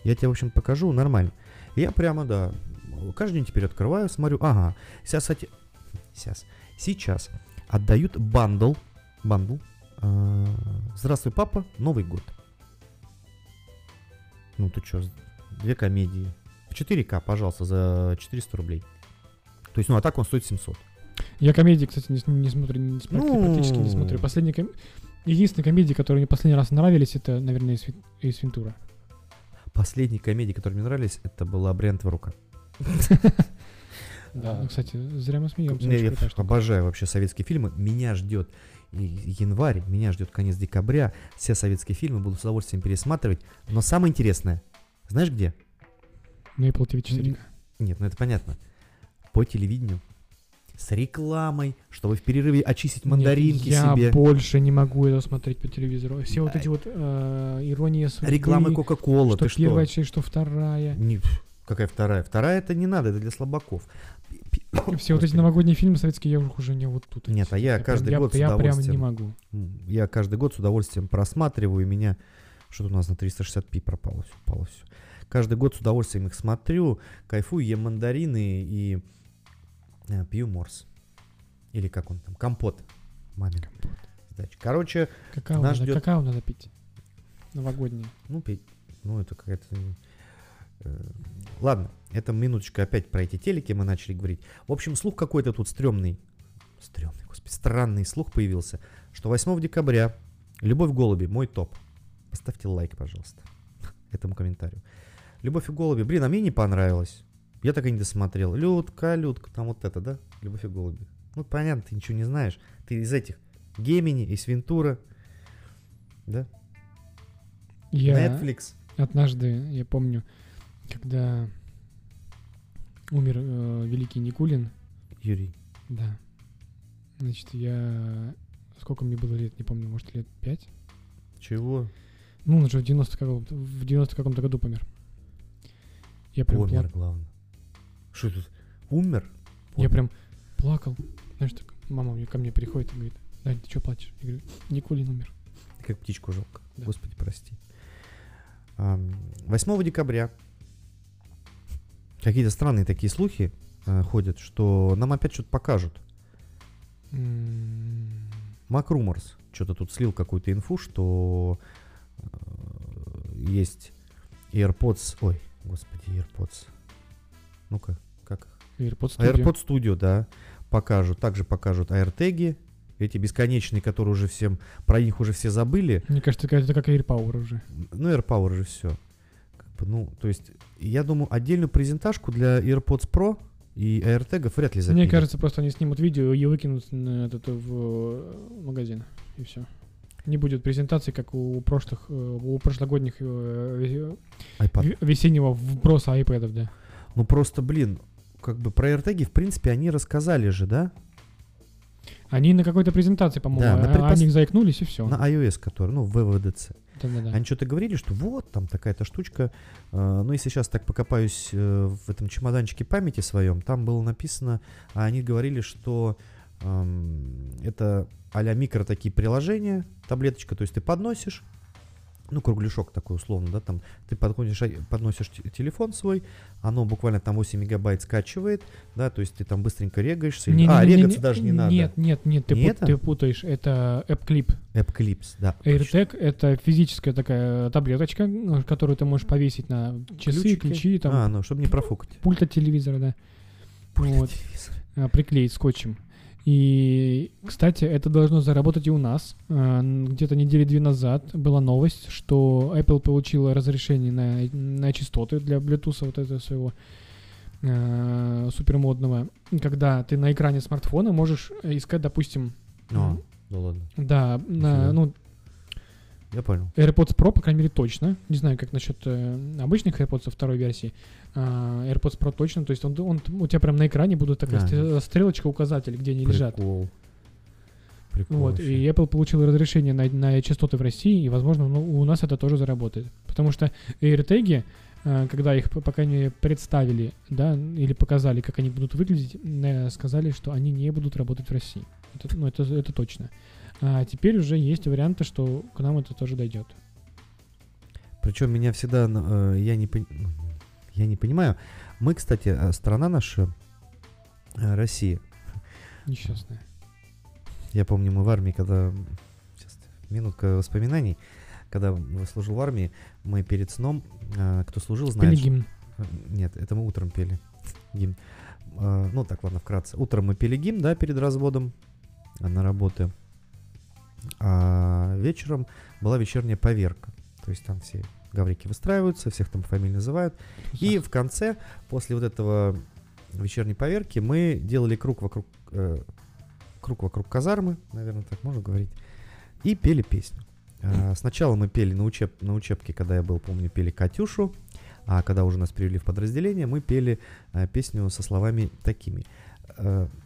Я тебе, в общем, покажу, нормально. Я прямо, да, каждый день теперь открываю, смотрю, ага, сейчас, сейчас, сейчас отдают бандл, бандл, э, «Здравствуй, папа», «Новый год». Ну ты чё, две комедии. В четыре ка, пожалуйста, за четыреста рублей. То есть, ну, а так он стоит семьсот. Я комедии, кстати, не, не смотрю, не, ну... практически не смотрю. Последняя ком... Единственная комедия, которые мне последний раз нравились, это, наверное, из, из Вентура. Последние комедии, которые мне нравились, это была «Бриллиантовая рука». Да, кстати, зря мы смеемся. Я обожаю вообще советские фильмы. Меня ждет январь, меня ждет конец декабря. Все советские фильмы буду с удовольствием пересматривать. Но самое интересное, знаешь где? На Apple ти ви четыре. Нет, ну это понятно. По телевидению. с рекламой, чтобы в перерыве очистить мандаринки. Нет, я себе. Я больше не могу это смотреть по телевизору. Все а вот эти вот э, иронии судьбы. Рекламы Кока-Кола, что ты что? Первая часть, что вторая. Не, какая вторая? Вторая это не надо, это для слабаков. Все вот эти новогодние фильмы советские я уже не вот тут. Нет, а я, я каждый прям, год я, с удовольствием... Я прям не могу. Я каждый год с удовольствием просматриваю, и меня... Что-то у нас на триста шестьдесят пи пропало все, упало все. Каждый год с удовольствием их смотрю, кайфую, ем мандарины и э, пью морс. Или как он там, компот. Мамин. Компот. Сдача. Короче, какао нас надо, ждет... какао надо пить. Новогоднее. Ну, пить. Ну, это какая-то... Ладно, это минуточка опять про эти телеки мы начали говорить. В общем, слух какой-то тут стрёмный. Стрёмный, господи, странный слух появился, что восьмого декабря «Любовь и голуби» мой топ. Поставьте лайк, пожалуйста, этому комментарию. «Любовь и голуби». Блин, а мне не понравилось. Я так и не досмотрел. Людка, Людка, там вот это, да? «Любовь и голуби». Ну, понятно, ты ничего не знаешь. Ты из этих Гемини, из Вентура. Да? Я Netflix. Однажды, я помню, когда умер э, великий Никулин. Юрий. Да. Значит, я... Сколько мне было лет, не помню, может, лет пять? Чего? Ну, он же в девяностом каком-то году помер. Я прям умер, пла... главное. Что тут? Умер? Помер. Я прям плакал. Знаешь, так мама ко мне приходит и говорит: «Дань, ты что плачешь?» Я говорю: «Никулин умер». Как птичку жалко. Да. Господи, прости. восьмого декабря какие-то странные такие слухи э, ходят, что нам опять что-то покажут. Mm. Макруморс что-то тут слил какую-то инфу, что э, есть AirPods... Ой, господи, AirPods. Ну-ка, как их? AirPods Studio. AirPods Studio, да. Покажут. Также покажут AirTag. Эти бесконечные, которые уже всем... Про них уже все забыли. Мне кажется, это как AirPower уже. Ну, AirPower же все. Как бы, ну, то есть, я думаю, отдельную презентажку для AirPods Pro и AirTag вряд ли запилят. Мне кажется, просто они снимут видео и выкинут на этот, в магазин. И все. Не будет презентации, как у прошлых, у прошлогодних iPad. Весеннего вброса iPad'ов, да. Ну, просто, блин, как бы про AirTag, в принципе, они рассказали же, да? Они на какой-то презентации, по-моему, да, а, предпос... о них заикнулись и все. На iOS, который, ну, вэ вэ дэ цэ. Да-да-да. Они что-то говорили, что вот там такая-то штучка. Э, ну, если сейчас так покопаюсь э, в этом чемоданчике памяти своем, там было написано, а они говорили, что э, это а-ля микро такие приложения, таблеточка, то есть ты подносишь, ну, кругляшок такой условно, да, там ты подходишь, подносишь телефон свой, оно буквально там восемь мегабайт скачивает, да, то есть ты там быстренько регаешься. Не, или... не, а, не, регаться не, даже не, не надо. Нет, нет, нет, ты, не пут, ты путаешь, это AppClip. AppClips, да. AirTag — это физическая такая таблеточка, которую ты можешь повесить на часы, ключики, ключи, там. А, ну, чтобы не профукать. Пульт от телевизора, да. Пульт вот. От телевизора. Приклеить скотчем. И, кстати, это должно заработать и у нас. Где-то недели две назад была новость, что Apple получила разрешение на, на частоты для Bluetooth, вот этого своего э, супермодного. Когда ты на экране смартфона можешь искать, допустим... А, да ладно. Да, на, ну... Я понял. AirPods Pro, по крайней мере, точно. Не знаю, как насчет э, обычных AirPods второй версии. Uh, AirPods Pro точно. То есть он, он, у тебя прям на экране будет такая а, стрелочка-указатель, где они прикол. лежат. Прикол. Вот. Вообще. И Apple получил разрешение на, на частоты в России, и, возможно, ну, у нас это тоже заработает. Потому что AirTag, uh, когда их пока не представили, да, или показали, как они будут выглядеть, сказали, что они не будут работать в России. Это, ну, это, это точно. А теперь уже есть варианты, что к нам это тоже дойдет. Причем меня всегда... Э, я, не пони... я не понимаю. Мы, кстати, страна наша, Россия. Несчастная. Я помню, мы в армии, когда... Сейчас, минутка воспоминаний. Когда я служил в армии, мы перед сном... Э, кто служил, знает... Пели гимн. Нет, это мы утром пели гимн. Э, ну так, ладно, вкратце. Утром мы пели гимн, да, перед разводом на работу. А вечером была вечерняя поверка. То есть там все гаврики выстраиваются, всех там по фамилии называют. И в конце, после вот этого вечерней поверки, мы делали круг вокруг, э, круг вокруг казармы, наверное, так можно говорить, и пели песню. А, сначала мы пели на, учеб, на учебке, когда я был, помню, пели «Катюшу», а когда уже нас привели в подразделение, мы пели э, песню со словами такими.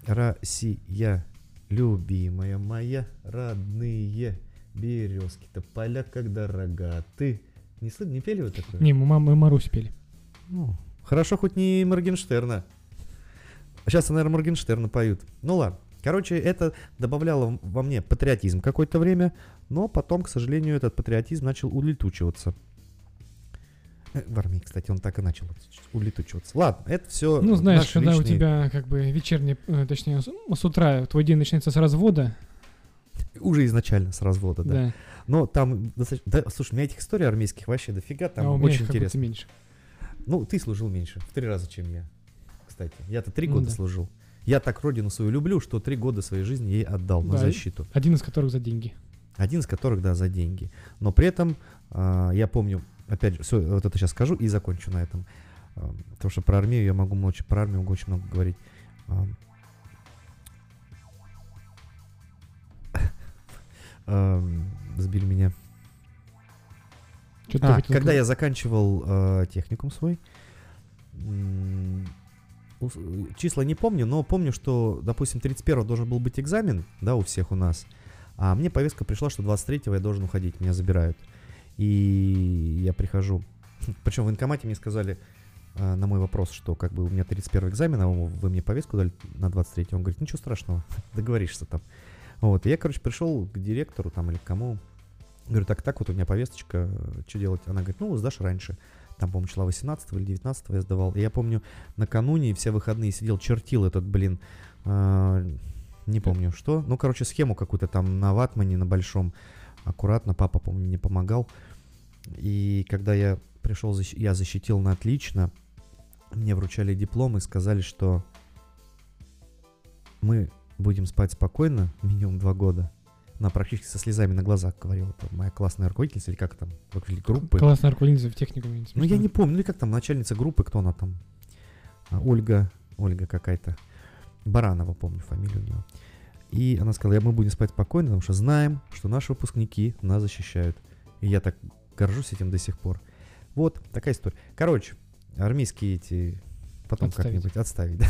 Россия, любимая моя, родные березки, тополя, как дорога ты. Не слышно, не пели вот такое? Не, мы маму и Марусь пели. Ну, хорошо, хоть не Моргенштерна. Сейчас, наверное, Моргенштерна поют. Ну ладно. Короче, это добавляло во мне патриотизм какое-то время, но потом, к сожалению, этот патриотизм начал улетучиваться. В армии, кстати, он так и начал улетучиваться. Ладно, это все. Ну, знаешь, когда личные... у тебя как бы вечерний, точнее, с утра твой день начинается с развода. Уже изначально с развода, да. да. Но там достаточно... Да, слушай, у меня этих историй армейских вообще дофига, там а у меня очень интересно. Меньше. Ну, ты служил меньше, в три раза, чем я, кстати. Я-то три ну, года да. служил. Я так родину свою люблю, что три года своей жизни ей отдал да, на защиту. Один из которых за деньги. Один из которых, да, за деньги. Но при этом, э, я помню, опять же, все, вот это сейчас скажу и закончу на этом. Э, потому что про армию я могу много, про армию могу очень много говорить. Сбили меня. А, когда я заканчивал э, техникум свой, м- числа не помню, но помню, что, допустим, тридцать первого должен был быть экзамен, да, у всех у нас, а мне повестка пришла, что двадцать третьего я должен уходить, меня забирают. И я прихожу, причем в военкомате мне сказали э, на мой вопрос, что как бы у меня тридцать первый экзамен, а вы мне повестку дали на двадцать третье. Он говорит, ничего страшного, договоришься там. Вот, я, короче, пришел к директору там или к кому, говорю, так, так, вот у меня повесточка, что делать? Она говорит, ну, сдашь раньше, там, по-моему, числа восемнадцатого или девятнадцатого я сдавал. И я помню, накануне все выходные сидел, чертил этот, блин, э, не помню что, ну, короче, схему какую-то там на ватмане, на большом, аккуратно, папа, помню, мне помогал. И когда я пришел, защ... я защитил на отлично, мне вручали диплом и сказали, что мы... будем спать спокойно, минимум два года. Она практически со слезами на глазах говорила, там, моя классная руководительница, или как там, группы. Классная руководительница в техникуме. Ну, я не помню, ну и как там, начальница группы, кто она там? Ольга, Ольга какая-то, Баранова, помню фамилию у нее. И она сказала, я, мы будем спать спокойно, потому что знаем, что наши выпускники нас защищают. И я так горжусь этим до сих пор. Вот, такая история. Короче, армейские эти, потом отставить. Как-нибудь отставить, да,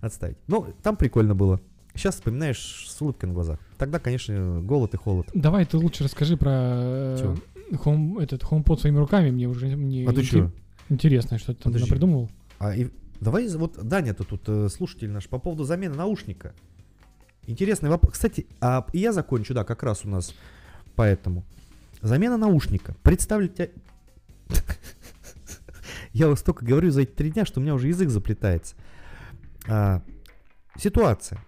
отставить. Ну, там прикольно было. Сейчас вспоминаешь с улыбкой на глазах. Тогда, конечно, голод и холод. Давай ты лучше расскажи про хом, этот HomePod своими руками. Мне уже не а инте- интересно, что ты там напридумывал. А и, давай, вот Даня-то тут слушатель наш по поводу замены наушника. Интересный вопрос. Кстати, а я закончу, да, как раз у нас поэтому. Замена наушника. Представьте... Я вот столько говорю за эти три дня, что у меня уже язык заплетается. Ситуация.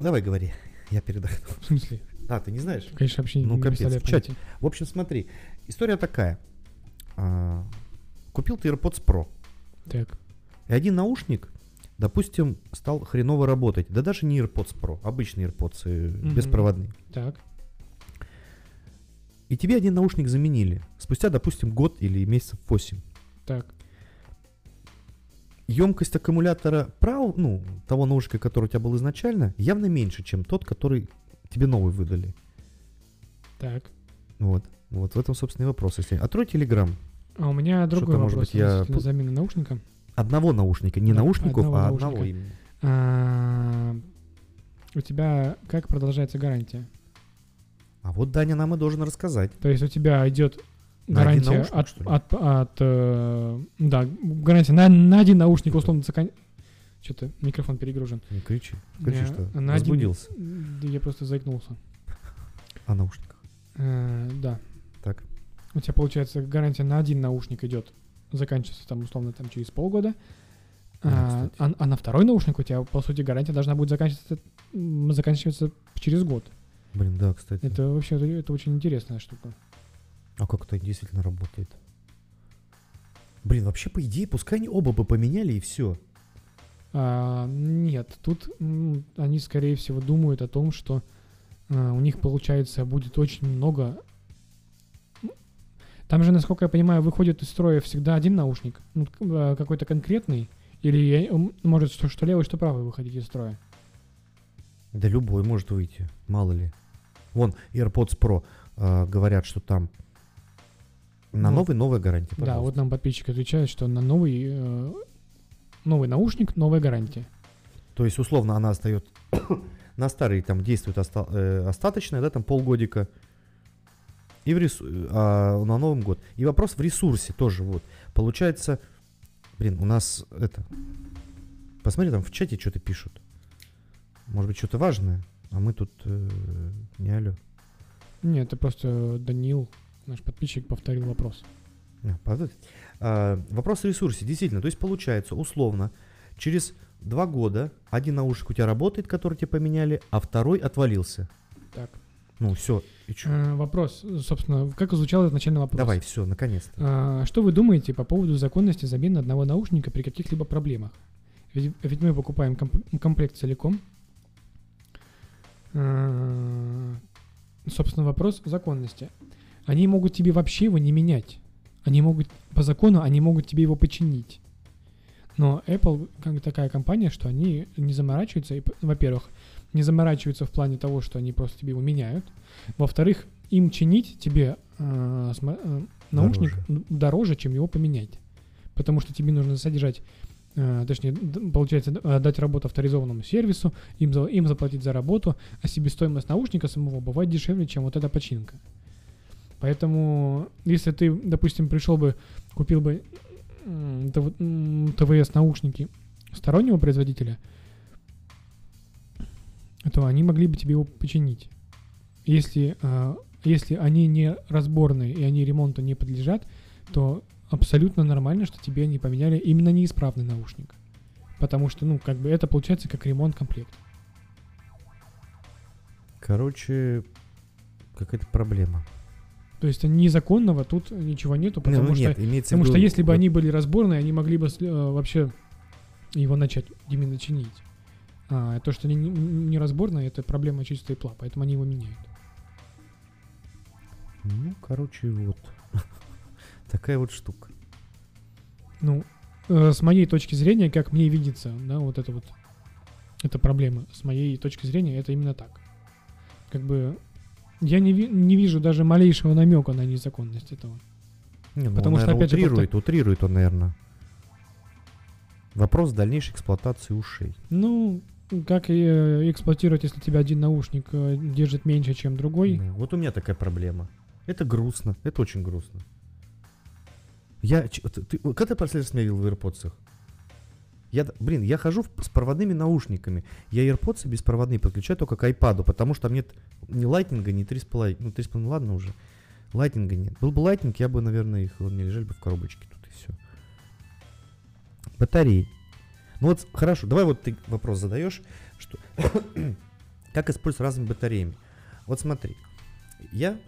Давай говори, я передохну. В смысле? А, ты не знаешь? Конечно, вообще не знаю. Ну, капец, в чате. В общем, смотри, история такая. А, купил ты AirPods Pro. Так. И один наушник, допустим, стал хреново работать. Да даже не AirPods Pro, обычные AirPods, mm-hmm. беспроводные. Так. И тебе один наушник заменили. Спустя, допустим, год или месяцев восемь. Так. Емкость аккумулятора прав, ну, того наушника, который у тебя был изначально, явно меньше, чем тот, который тебе новый выдали. Так. Вот. Вот в этом, собственно, и вопрос. Если... А трой Telegram. А у меня другой вопрос. Может быть, я... замена наушника. Одного наушника. Не да, наушников, одного а наушника. Одного именно. А... У тебя как продолжается гарантия? А вот Даня нам и должен рассказать. То есть у тебя идет... Гарантия наушник, от, от, от, э, да, гарантия на, на один наушник условно закон... Что-то микрофон перегружен. Не кричи. Кричи, я, что? На Разбудился. Один... Да я просто заикнулся. О наушниках. Э, да. Так. У тебя получается гарантия на один наушник идет, заканчивается там условно там через полгода. Да, а, а, а на второй наушник у тебя по сути гарантия должна будет заканчиваться, заканчиваться через год. Блин, да, кстати. Это вообще это очень интересная штука. А как это действительно работает? Блин, вообще, по идее, пускай они оба бы поменяли и все. А, нет, тут м, они, скорее всего, думают о том, что а, у них, получается, будет очень много... Там же, насколько я понимаю, выходит из строя всегда один наушник, ну, какой-то конкретный, или может что, что левый, что правый выходить из строя? Да любой может выйти, мало ли. Вон, AirPods Pro а, говорят, что там... На ну, новый новая гарантия, пожалуйста. Да, вот нам подписчик отвечает, что на новый э, Новый наушник, новая гарантия. То есть, условно, она остает на старый, там действует оста... э, остаточная, да, там полгодика. И в ресу... а, на Новый год. И вопрос в ресурсе тоже. Вот. Получается, блин, у нас это... Посмотри, там в чате что-то пишут. Может быть, что-то важное. А мы тут э, не алё. Нет, это просто Даниил, наш подписчик, повторил вопрос. А, вопрос о ресурсе, действительно. То есть получается, условно, через два года один наушник у тебя работает, который тебе поменяли, а второй отвалился. Так. Ну, все. И а, вопрос, собственно, как звучал изначально вопрос. Давай, все, наконец-то. А, что вы думаете по поводу законности замены одного наушника при каких-либо проблемах? Ведь, ведь мы покупаем комп- комплект целиком. А, собственно, вопрос законности. Они могут тебе вообще его не менять. Они могут, по закону, они могут тебе его починить. Но Apple как такая компания, что они не заморачиваются, и, во-первых, не заморачиваются в плане того, что они просто тебе его меняют. Во-вторых, им чинить тебе э, см- э, наушник дороже. дороже, чем его поменять. Потому что тебе нужно содержать, э, точнее, получается, дать работу авторизованному сервису, им, за, им заплатить за работу, а себестоимость наушника самого бывает дешевле, чем вот эта починка. Поэтому, если ты, допустим, пришел бы, купил бы ТВС-наушники стороннего производителя, то они могли бы тебе его починить. Если, если они не разборные и они ремонту не подлежат, то абсолютно нормально, что тебе они поменяли именно неисправный наушник. Потому что, ну, как бы это получается как ремонт-комплект. Короче, какая-то проблема. То есть незаконного тут ничего нету, потому, ну, что, нет, потому что если бы они были разборные, они могли бы э, вообще его начать именно чинить. А то, что они неразборные, это проблема чистого Apple, поэтому они его меняют. Ну, короче, вот. Такая вот штука. Ну, э, с моей точки зрения, как мне видится, да, вот это вот, эта проблема, с моей точки зрения, это именно так. Как бы... Я не, ви- не вижу даже малейшего намека на незаконность этого. Не, ну, потому он, что, наверное, опять утрирует, же, просто... утрирует он, наверное. Вопрос дальнейшей эксплуатации ушей. Ну, как и эксплуатировать, если тебя один наушник держит меньше, чем другой? Да, вот у меня такая проблема. Это грустно, это очень грустно. Я, ты, ты, когда ты последний раз меня видел в AirPods? Я, блин, я хожу в, с проводными наушниками. Я AirPods беспроводные подключаю только к iPad, потому что там нет ни лайтнинга, ни три с половиной. Ну, три с половиной, ладно уже. Лайтнинга нет. Был бы лайтнинг, я бы, наверное, их не лежали бы в коробочке тут и все. Батареи. Ну вот, хорошо, давай вот ты вопрос задаешь, что как использовать разными батареями. Вот смотри, я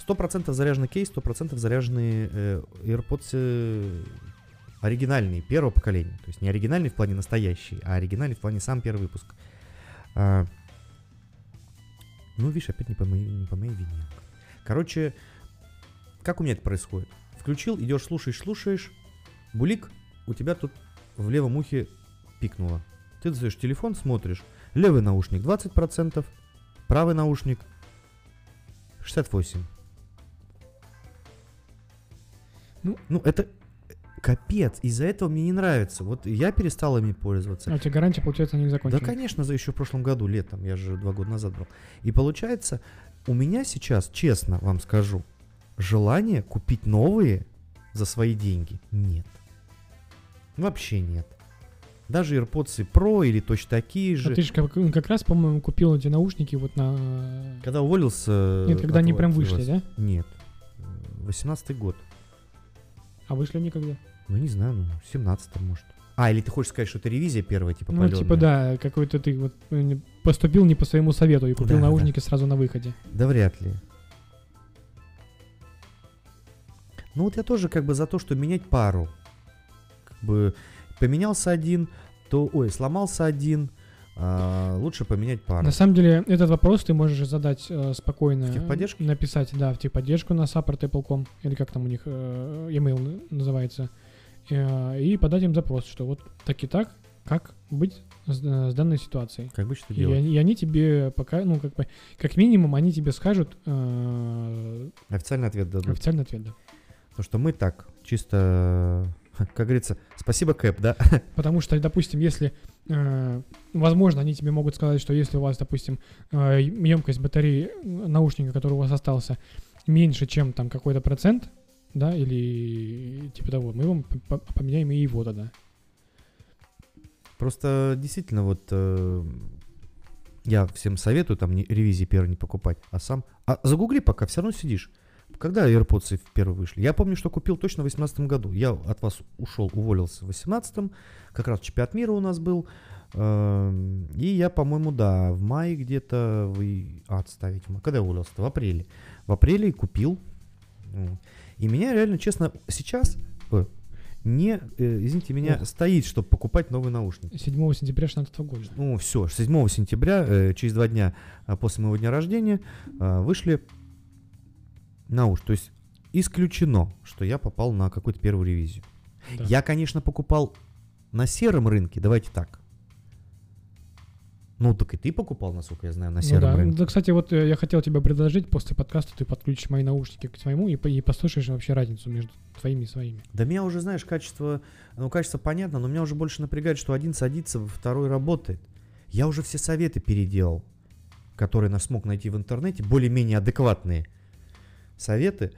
сто процентов заряженный кейс, сто процентов заряженные э, AirPods оригинальные, первого поколения. То есть не оригинальный в плане настоящий, а оригинальный в плане сам первый выпуск. А, ну, видишь, опять не по моей, не по моей вине. Короче, как у меня это происходит? Включил, идешь, слушаешь, слушаешь. Булик, у тебя тут в левом ухе пикнуло. Ты достаешь телефон, смотришь. Левый наушник двадцать процентов, правый наушник шестьдесят восемь процентов. Ну, ну это... Капец, из-за этого мне не нравится. Вот я перестал ими пользоваться. А у тебя гарантия, получается, не закончена? Да, конечно, за еще в прошлом году, летом. Я же два года назад брал. И получается, у меня сейчас, честно вам скажу, желания купить новые за свои деньги нет. Вообще нет. Даже AirPods Pro или точно такие же. А ты же как, как раз, по-моему, купил эти наушники вот на... Когда уволился... Нет, когда от, они прям вышли, вас... да? Нет. восемнадцатый год. А вышли они когда? Ну, не знаю, ну, в семнадцатом, может. А, или ты хочешь сказать, что это ревизия первая, типа, палёная? Ну, типа, да, какой-то ты вот поступил не по своему совету и купил да, наушники да. сразу на выходе. Да вряд ли. Ну, вот я тоже как бы за то, что менять пару. Как бы поменялся один, то, ой, сломался один, а, лучше поменять пару. На самом деле, этот вопрос ты можешь задать э, спокойно. В техподдержке? Написать, да, в техподдержку на support точка apple точка com, или как там у них э, email называется, э, и подать им запрос, что вот так и так, как быть с, с данной ситуацией. Как бы что и делать. Они, и они тебе пока, ну, как бы, как минимум, они тебе скажут... Э, официальный ответ дадут. Официальный ответ, да. Потому что мы так, чисто Как говорится, спасибо, Кэп, да? Потому что, допустим, если... Э, возможно, они тебе могут сказать, что если у вас, допустим, э, емкость батареи наушника, который у вас остался, меньше, чем там какой-то процент, да, или типа того, мы вам поменяем и его тогда. Просто действительно вот... Э... Я всем советую там не, ревизии первые не покупать, а сам... А загугли пока, все равно сидишь. Когда AirPods первые вышли? Я помню, что купил точно в две тысячи восемнадцатом году. Я от вас ушел, уволился в две тысячи восемнадцатом. Как раз чемпионат мира у нас был. И я, по-моему, да, в мае где-то... Вы... А, отставить. Когда я уволился-то? В апреле. В апреле купил. И меня реально, честно, сейчас... Не, э, извините меня, Ох. стоит, чтобы покупать новые наушники. седьмого сентября две тысячи шестнадцатого года. Ну, все, седьмого сентября, э, через два дня э, после моего дня рождения, э, вышли наушники. То есть исключено, что я попал на какую-то первую ревизию. Да. Я, конечно, покупал на сером рынке, давайте так. Ну, так и ты покупал, насколько я знаю, на сером ну, да. рынке. Да, кстати, вот я хотел тебе предложить, после подкаста ты подключишь мои наушники к своему и, и послушаешь вообще разницу между твоими и своими. Да меня уже, знаешь, качество, ну, качество понятно, но меня уже больше напрягает, что один садится, второй работает. Я уже все советы переделал, которые я смог найти в интернете, более-менее адекватные советы.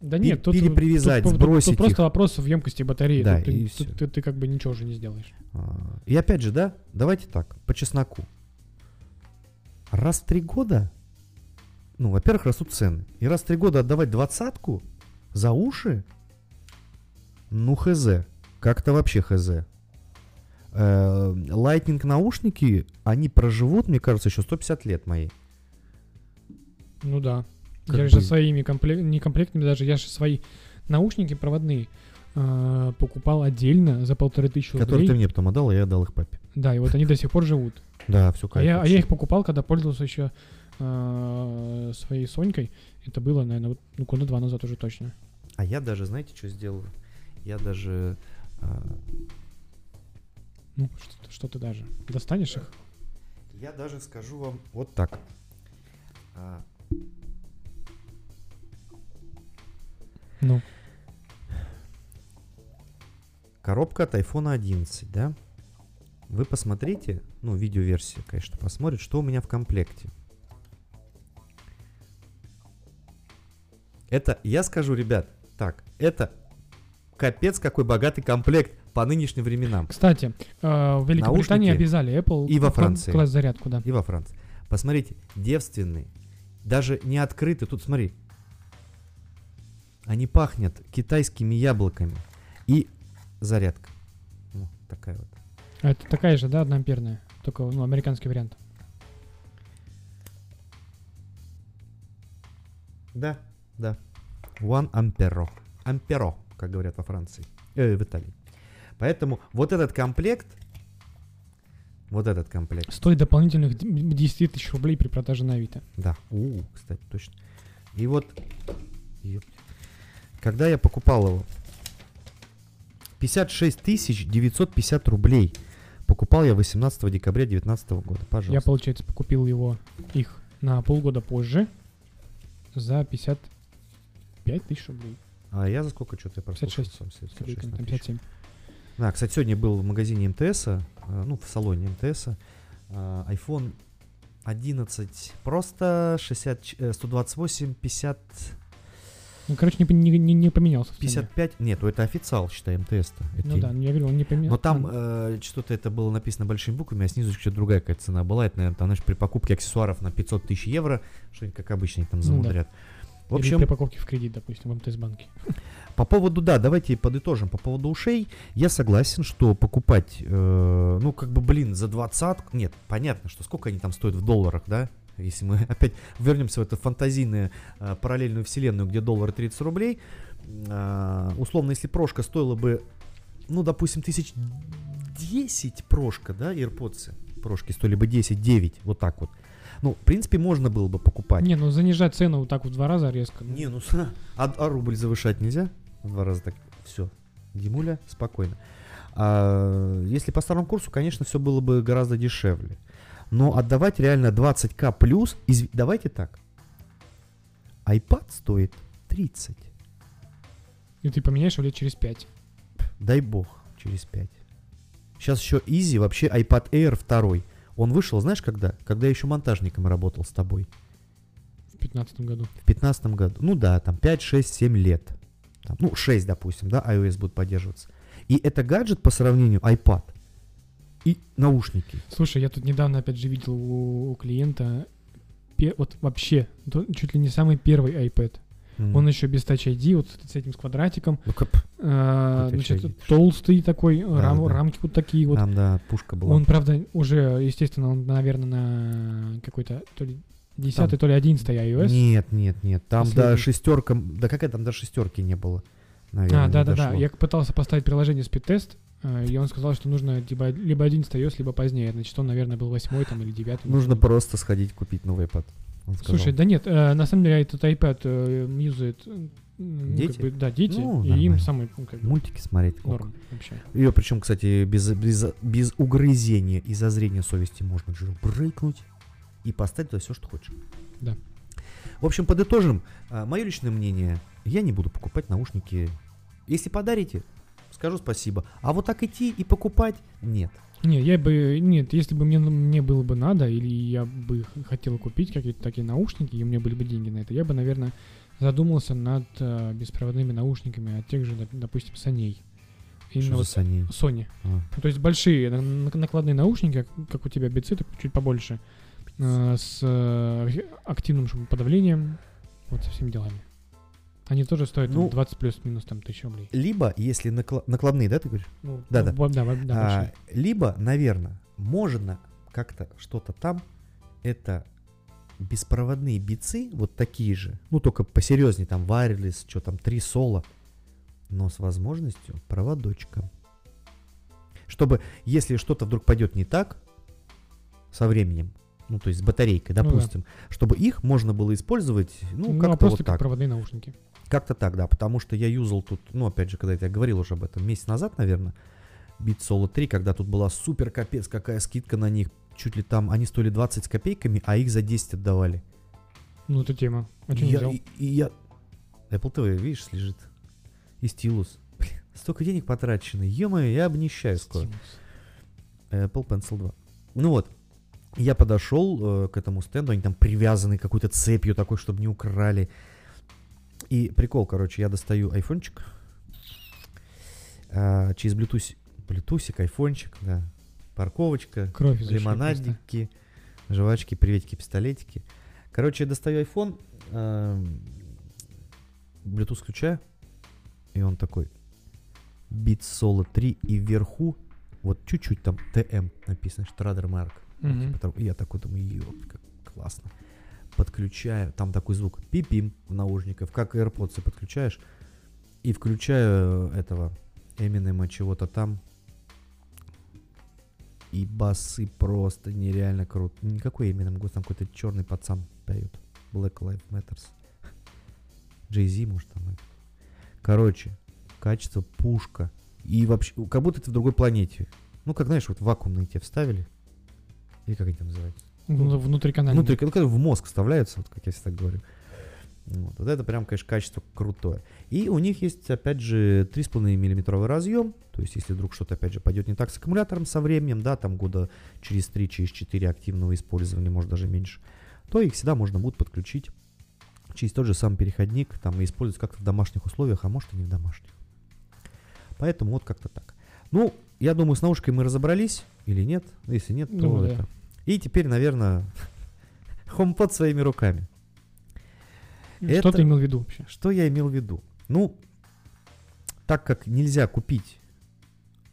Да нет, тут, перепривязать, тут, сбросить тут, тут просто их. Вопрос в емкости батареи, да, ты, ты, ты, ты как бы ничего уже не сделаешь. И опять же, да, давайте так, по чесноку. Раз в три года, ну, во-первых, растут цены. И раз в три года отдавать двадцатку за уши, ну, хз, как-то вообще хз. Lightning наушники, они проживут, мне кажется, еще сто пятьдесят лет мои. Ну да. Как я бы... же своими комплект... не комплектами даже, я же свои наушники проводные э, покупал отдельно за полторы тысячи рублей. Которые ты мне потом отдал, а я отдал их папе. Да, и вот они до сих пор живут. Да, все кайф. А я, а я их покупал, когда пользовался еще э, своей Сонькой. Это было, наверное, вот, ну, года два назад уже точно. А я даже, знаете, что сделал? Я даже... Э... Ну, что, что ты даже? Достанешь их? Я даже скажу вам вот так. Ну. Коробка от айфон одиннадцать, да? Вы посмотрите, ну, видеоверсия, конечно, посмотрит, что у меня в комплекте. Это, я скажу, ребят, так, это капец какой богатый комплект по нынешним временам. Кстати, э, в Великобритании наушники обязали Apple и во Франции класть зарядку, да. И во Франции. Посмотрите, девственные, даже не открыты. Тут, смотри. Они пахнут китайскими яблоками. И зарядка. Вот такая вот. А это такая же, да, одноамперная? Только, ну, американский вариант. Да, да. One ampero. Амперо, как говорят во Франции. Э, в Италии. Поэтому вот этот комплект... Вот этот комплект. Стоит дополнительных десять тысяч рублей при продаже на Авито. Да. У, кстати, точно. И вот... Когда я покупал его, пятьдесят шесть тысяч девятьсот пятьдесят рублей покупал я восемнадцатого декабря две тысячи девятнадцатого года, пожалуйста. Я, получается, покупил его, их на полгода позже за пятьдесят пять тысяч рублей. А я за сколько что-то прослушал? пятьдесят шесть, пятьдесят семь. Да, кстати, сегодня был в магазине МТСа, ну, в салоне МТСа, айфон одиннадцать просто шестьдесят, сто двадцать восемь, пятьдесят... Ну, короче, не, не, не поменялся. пятьдесят пять? Нет, это официал, считай, МТС-то. Ну да, я говорю, он не поменялся. Но там э, что-то это было написано большими буквами, а снизу что-то другая какая-то цена была. Это, наверное, там, значит, при покупке аксессуаров на пятьсот тысяч евро, что-нибудь, как обычно, там замудрят. Ну, да. В общем, или при покупке в кредит, допустим, в МТС-банке. По поводу, да, давайте подытожим. По поводу ушей, я согласен, что покупать, э, ну, как бы, блин, за двадцатку... Нет, понятно, что сколько они там стоят в долларах, да? Если мы опять вернемся в эту фантазийную э, параллельную вселенную, где доллар тридцать рублей, э, условно, если прошка стоила бы, ну, допустим, тысяч десять прошка, да, AirPods, прошки стоили бы десять-девять, вот так вот. Ну, в принципе, можно было бы покупать. Не, ну, занижать цену вот так вот в два раза резко. Не, ну, а, а рубль завышать нельзя? В два раза так, все, Димуля, спокойно. А, если по старому курсу, конечно, все было бы гораздо дешевле. Но отдавать реально двадцать тысяч плюс... Из... Давайте так. iPad стоит тридцать. И ты поменяешь его лет через пять. Дай бог, через пять. Сейчас еще изи, вообще iPad Air второй. Он вышел, знаешь, когда? Когда я еще монтажником работал с тобой. В пятнадцатом году. В пятнадцатом году. Ну да, там пять, шесть, семь лет. Там, ну, шесть, допустим, да, iOS будет поддерживаться. И это гаджет по сравнению iPad и наушники. Слушай, я тут недавно опять же видел у, у клиента, пе, вот вообще, чуть ли не самый первый iPad. Mm. Он еще без Touch ай ди, вот с этим с квадратиком. А, значит, ай ди. Толстый такой, да, рам, да. Рамки вот такие вот. Там, да, пушка была. Он, правда, уже, естественно, он, наверное, на какой-то то ли десятый, то ли одиннадцатый iOS. Нет, нет, нет. Там до шестерка, да какая там до шестерки не было. Наверное, а, да-да-да, я пытался поставить приложение спид-тест, и он сказал, что нужно либо, либо одиннадцатый iOS, либо позднее. Значит, он, наверное, был восьмой там, или девятый. Нужно или... просто сходить купить новый iPad. Слушай, да нет, э, на самом деле этот iPad э, юзает ну, дети, как бы, да, дети ну, и нормально. Им самые как бы, мультики смотреть. Норм, вообще. Ее причем, кстати, без, без, без угрызения и зазрения совести можно брыкнуть и поставить туда все, что хочешь. Да. В общем, подытожим. Мое личное мнение, я не буду покупать наушники. Если подарите, скажу спасибо. А вот так идти и покупать – нет. Нет, я бы, нет, если бы мне, мне было бы надо, или я бы хотел купить какие-то такие наушники, и у меня были бы деньги на это, я бы, наверное, задумался над э, беспроводными наушниками от тех же, допустим, Sony. Именно вот Sony. Sony. А. Ну, то есть большие накладные наушники, как у тебя бицы, чуть побольше, э, с э, активным шумоподавлением, вот со всеми делами. Они тоже стоят ну, двадцать плюс-минус там тысяча рублей. Либо, если накла- накладные, да, ты говоришь? Ну, да, да. да, да, да а, либо, наверное, можно как-то что-то там, это беспроводные бицы, вот такие же, ну, только посерьезнее, там, wireless, что там, три соло, но с возможностью проводочка. Чтобы, если что-то вдруг пойдет не так со временем, ну, то есть с батарейкой, допустим, ну, да. чтобы их можно было использовать, ну, ну как-то а просто вот так. Как проводные наушники. Как-то так, да, потому что я юзал тут, ну, опять же, когда я говорил уже об этом месяц назад, наверное, Beats Solo три, когда тут была супер капец, какая скидка на них, чуть ли там, они стоили двадцать с копейками, а их за десять отдавали. Ну, это тема. А что я, не взял? И, и я... Apple ти ви, видишь, лежит. И стилус. Блин, столько денег потрачено. Е-мое, я обнищаю скоро. Apple Pencil два. Ну вот. Я подошел э, к этому стенду, они там привязаны какой-то цепью такой, чтобы не украли. И прикол, короче, я достаю айфончик э, через Bluetooth, Bluetoothик, айфончик, да, парковочка, кровь лимонадики, жвачки, приветики, пистолетики. Короче, я достаю айфон, э, Bluetooth включаю, и он такой Beats Solo три, и вверху вот чуть-чуть там ти эм написано, Trademark. Mm-hmm. И я такой думаю, ёп, как классно. Подключаю, там такой звук пипим в наушниках, как AirPods подключаешь. И включаю этого Eminem чего-то там. И басы просто нереально круто. Никакой Eminem, там какой-то черный пацан поет. Black Lives Matters. Jay-Z, может, там. Короче, качество пушка. И вообще, как будто ты в другой планете. Ну, как, знаешь, вот вакуумные тебе вставили. Или как они там называются? Внутриканальные. Внутриканальные. В мозг вставляются, вот как я всегда говорю. Вот, вот это прям, конечно, качество крутое. И у них есть, опять же, три с половиной миллиметровый разъем. То есть, если вдруг что-то, опять же, пойдет не так с аккумулятором со временем, да, там года через три, через четыре активного использования, может, даже меньше, то их всегда можно будет подключить через тот же самый переходник, там, и использовать как-то в домашних условиях, а может, и не в домашних. Поэтому вот как-то так. Ну, я думаю, с наушкой мы разобрались или нет. Если нет, то ну, это. Да. И теперь, наверное, HomePod своими руками. Что это... ты имел в виду вообще? Что я имел в виду? Ну, так как нельзя купить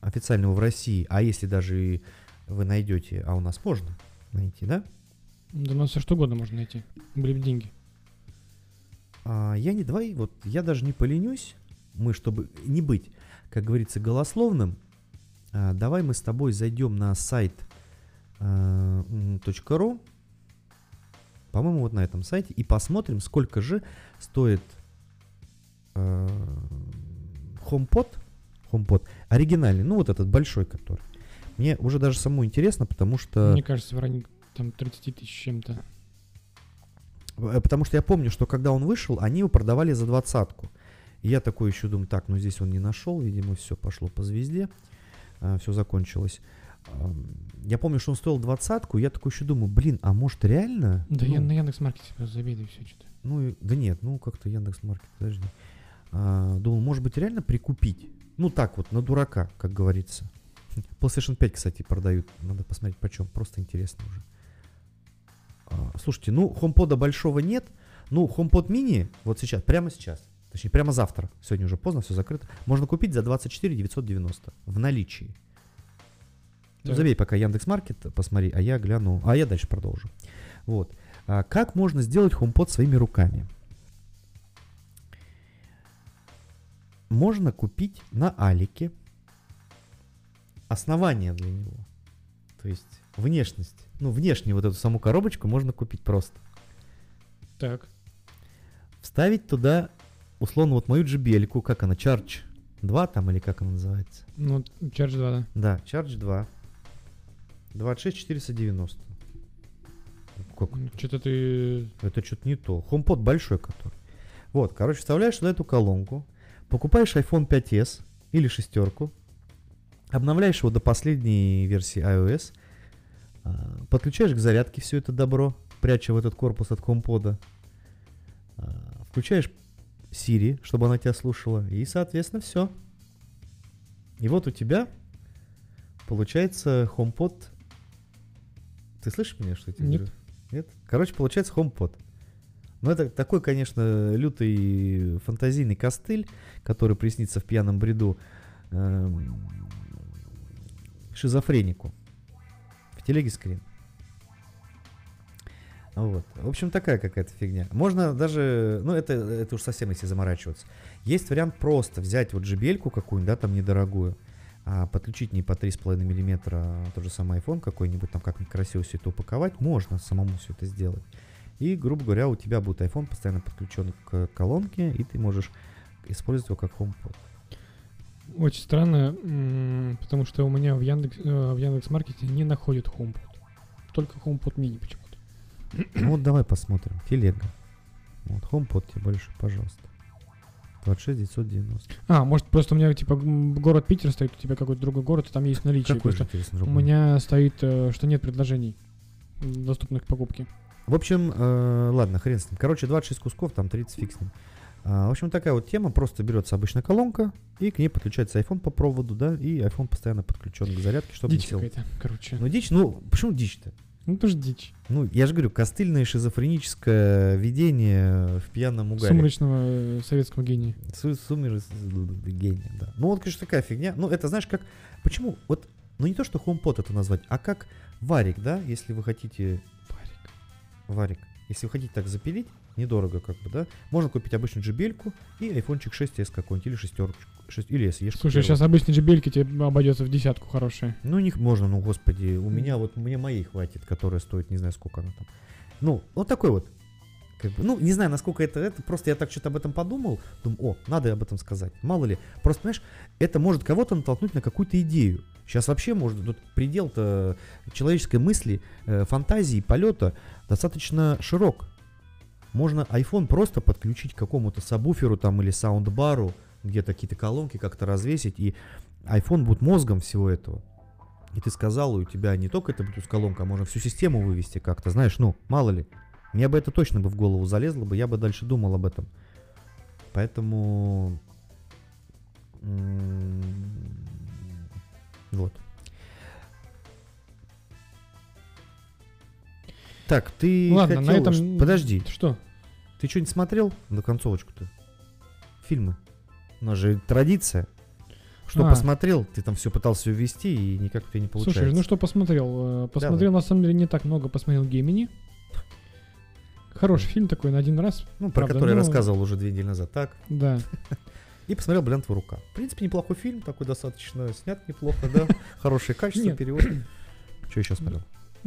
официального в России, а если даже вы найдете, а у нас можно найти, да? Да у нас все что угодно можно найти. Были бы деньги. А, я не давай, вот я даже не поленюсь, мы, чтобы не быть, как говорится, голословным, а, давай мы с тобой зайдем на сайт .ру, по-моему, вот на этом сайте, и посмотрим, сколько же стоит э, HomePod, HomePod оригинальный, ну вот этот большой, который. Мне уже даже самому интересно, потому что... Мне кажется, в районе там тридцать тысяч чем-то. Потому что я помню, что когда он вышел, они его продавали за двадцатку. И я такой еще думаю, так, ну здесь он не нашел, видимо, все пошло по звезде, все закончилось. Я помню, что он стоил двадцатку, я такой еще думаю, блин, а может реально? Да ну, я на Яндекс.Маркете просто забили все что-то. Ну, да нет, ну как-то Яндекс.Маркет, подожди. А, думал, может быть реально прикупить? Ну так вот, на дурака, как говорится. PlayStation пять, кстати, продают, надо посмотреть почем, просто интересно уже. А, слушайте, ну HomePod'а большого нет, ну HomePod mini вот сейчас, прямо сейчас. Точнее, прямо завтра. Сегодня уже поздно, все закрыто. Можно купить за двадцать четыре тысячи девятьсот девяносто в наличии. Да. Забей пока Яндекс.Маркет, посмотри, а я гляну. А я дальше продолжу. Вот. А как можно сделать HomePod своими руками? Можно купить на Алике основание для него. То есть внешность. Ну, внешнюю вот эту саму коробочку можно купить просто. Так. Вставить туда... Условно, вот мою джи би эль-ку, как она, Charge два там, или как она называется? Ну, Charge два, да. Да, Charge два. двадцать шесть тысяч четыреста девяносто. Как? Ну, что-то ты... Это что-то не то. HomePod большой который. Вот, короче, вставляешь туда эту колонку, покупаешь айфон пять эс или шестерку, обновляешь его до последней версии iOS, подключаешь к зарядке все это добро, пряча в этот корпус от HomePod'а, включаешь Siri, чтобы она тебя слушала, и, соответственно, все. И вот у тебя получается HomePod. Ты слышишь меня, что я тебе Нет. говорю? Нет? Короче, получается HomePod. Но это такой, конечно, лютый фантазийный костыль, который приснится в пьяном бреду э- шизофренику. В телеге скрин. Вот. В общем, такая какая-то фигня. Можно даже, ну это, это уж совсем если заморачиваться. Есть вариант просто взять вот джи би эль-ку какую-нибудь, да, там недорогую, а подключить не по три с половиной миллиметра тот же самый iPhone какой-нибудь, там как-нибудь красиво все это упаковать. Можно самому все это сделать. И, грубо говоря, у тебя будет iPhone постоянно подключен к колонке, и ты можешь использовать его как HomePod. Очень странно, потому что у меня в Яндекс, в Яндекс.Маркете не находят HomePod. Только HomePod mini почему. Ну вот давай посмотрим. Телега. Вот, HomePod тебе больше, пожалуйста. двадцать шесть тысяч девятьсот девяносто. А, может, просто у меня, типа, город Питер стоит, у тебя какой-то другой город, и там есть наличие. Какой же интересный другой? У меня стоит, что нет предложений, доступных к покупке. В общем, э, ладно, хрен с ним. Короче, двадцать шесть кусков, там тридцать фиг с ним. А, в общем, такая вот тема. Просто берется обычная колонка, и к ней подключается iPhone по проводу, да, и iPhone постоянно подключен к зарядке, чтобы дичь не сел. Дичь какая-то, короче. Ну, дичь, ну, почему дичь-то? Ну, это же дичь. Ну, я же говорю, костыльное шизофреническое видение в пьяном угаре. Сумрачного советского гения. Су- сумрачного гения, да. Ну, вот, конечно, такая фигня. Ну, это, знаешь, как... Почему? Вот, ну, не то, что HomePod это назвать, а как варик, да, если вы хотите... Варик. Варик. Если вы хотите так запилить, недорого как бы, да, можно купить обычную джи би эль-ку и айфончик шесть эс какой-нибудь, или шестерку, шесть, или эс-и-шку. Слушай, сейчас обычные джи би эль-ки тебе обойдется в десятку хорошие. Ну, них можно, ну, господи, у меня вот, мне моей хватит, которая стоит, не знаю, сколько она там. Ну, вот такой вот. Как бы, ну, не знаю, насколько это, это, просто я так что-то об этом подумал, думаю, о, надо об этом сказать, мало ли. Просто, понимаешь, это может кого-то натолкнуть на какую-то идею. Сейчас вообще может, тут предел-то человеческой мысли, фантазии, полета достаточно широк. Можно iPhone просто подключить к какому-то сабвуферу там или саундбару, где-то какие-то колонки как-то развесить, и iPhone будет мозгом всего этого. И ты сказал, и у тебя не только это будет колонка, а можно всю систему вывести как-то, знаешь, ну, мало ли. Мне бы это точно бы в голову залезло бы, я бы дальше думал об этом. Поэтому... Вот. Так, ты Ладно, хотел... на этом... Подожди. Что? Ты что, не смотрел на концовочку-то? Фильмы. У нас же традиция. Что а. посмотрел, ты там все пытался увести, и никак у тебя не получается. Слушай, ну что посмотрел? Посмотрел, да, на самом деле, не так много. Посмотрел «Гемини». Хороший фильм такой, на один раз. Ну, про правда, который но... я рассказывал уже две недели назад. Так. Да. И посмотрел «Бриллиантовая рука». В принципе, неплохой фильм, такой достаточно снят неплохо, да. Хорошее качество, перевод. Что еще смотрел?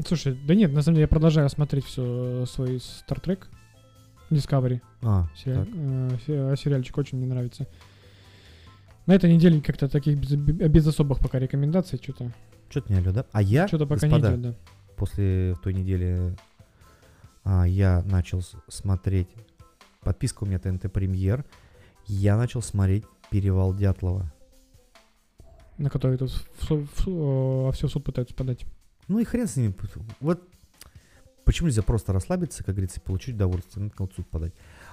Слушай, да нет, на самом деле я продолжаю смотреть все свой Star Trek Discovery. А, Сериал, э, сериальчик очень мне нравится. На этой неделе как-то таких без, без особых пока рекомендаций что-то. Что-то не идет, да? А я, что-то пока господа, не идет, да. После той недели а, я начал смотреть. Подписка у меня ТНТ Премьер. я начал смотреть «Перевал Дятлова». На который тут в суд, в суд, а все в суд пытаются подать. Ну и хрен с ними. Вот почему нельзя просто расслабиться, как говорится, и получить удовольствие, надо в суд подать.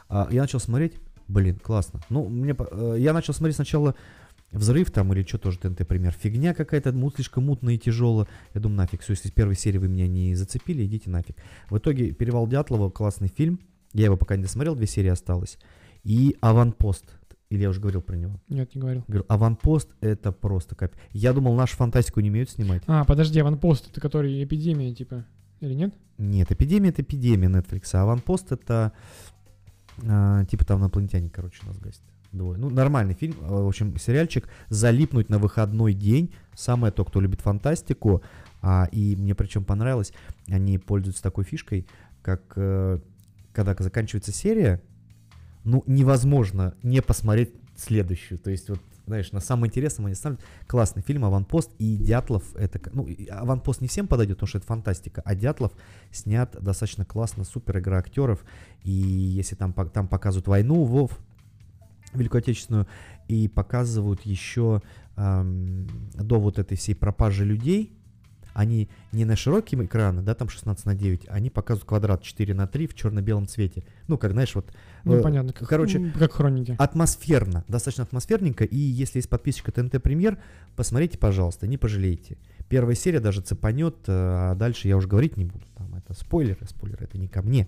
А, я начал смотреть, блин, классно. Ну, мне, я начал смотреть сначала «Взрыв» там или что тоже, ТНТ Премьер. Фигня какая-то, мут, слишком мутная и тяжелая. Я думаю, нафиг, все, если с первой серии вы меня не зацепили, идите нафиг. В итоге «Перевал Дятлова» классный фильм. Я его пока не досмотрел, две серии осталось. И «Аванпост». Или я уже говорил про него? Нет, не говорил. Говорил, «Аванпост» — это просто капец. Я думал, нашу фантастику не умеют снимать. А, подожди, «Аванпост» — это который эпидемия, типа, или нет? Нет, «Эпидемия» — это эпидемия Netflix, а «Аванпост» — это, а, типа, там инопланетяне, короче, нас гасят. Двое. Ну, нормальный фильм, в общем, сериальчик. Залипнуть на выходной день. Самое то, кто любит фантастику. А, и мне причем понравилось, они пользуются такой фишкой, как, э, когда заканчивается серия, ну, невозможно не посмотреть следующую. То есть, вот, знаешь, на самом интересном они ставят. Классный фильм «Аванпост», и Дятлов это... Ну, «Аванпост» не всем подойдет, потому что это фантастика, а Дятлов снят достаточно классно, супер игра актеров. И если там, там показывают войну, Вов, Великую Отечественную, и показывают еще эм, до вот этой всей пропажи людей, они не на широкие экраны, да, там шестнадцать на девять, они показывают квадрат четыре на три в черно-белом цвете. Ну, как, знаешь, вот... Ну, э, понятно, как, короче, как хроники. Атмосферно, достаточно атмосферненько, и если есть подписчика ТНТ Премьер, посмотрите, пожалуйста, не пожалеете. Первая серия даже цепанет, а дальше я уже говорить не буду. Там это спойлеры, спойлеры, это не ко мне.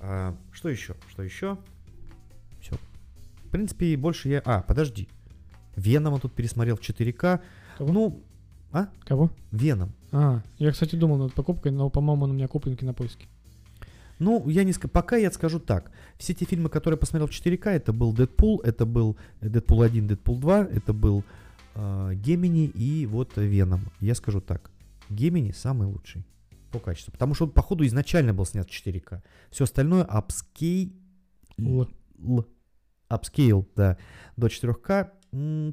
А, что еще? Что еще? Все. В принципе, больше я... А, подожди. Венома тут пересмотрел в четыре ка. Кого? Ну... А? Кого? Веном. А, я, кстати, думал над покупкой, но, по-моему, он у меня куплен на поиске. Ну, я не скажу. Пока я скажу так. Все те фильмы, которые я посмотрел в четыре ка, это был Дэдпул, это был Дэдпул один, Дэдпул два, это был э, Гемини и вот Веном. Я скажу так. Гемини самый лучший по качеству. Потому что он, походу, изначально был снят в четыре ка. Все остальное апскейл. Апскейл, да. До четыре ка.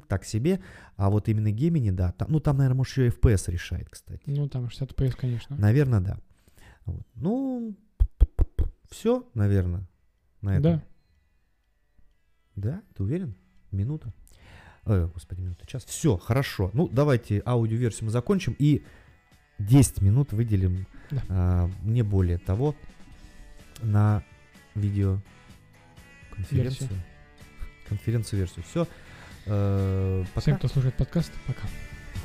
Так себе, а вот именно Гемини, да, там, ну там, наверное, может, еще и эф пи эс решает, кстати. Ну, там шестьдесят эф пи эс, конечно. Наверное, да. Вот. Ну, все, наверное, на этом. Да. Да? Ты уверен? Минута? Ой, господи, минута, час. Все, хорошо. Ну, давайте аудиоверсию мы закончим и десять минут выделим, да. а, не более того, на видеоконференцию. Версию. Конференцию-версию. Все. Э, пока. Всем, кто слушает подкаст, пока.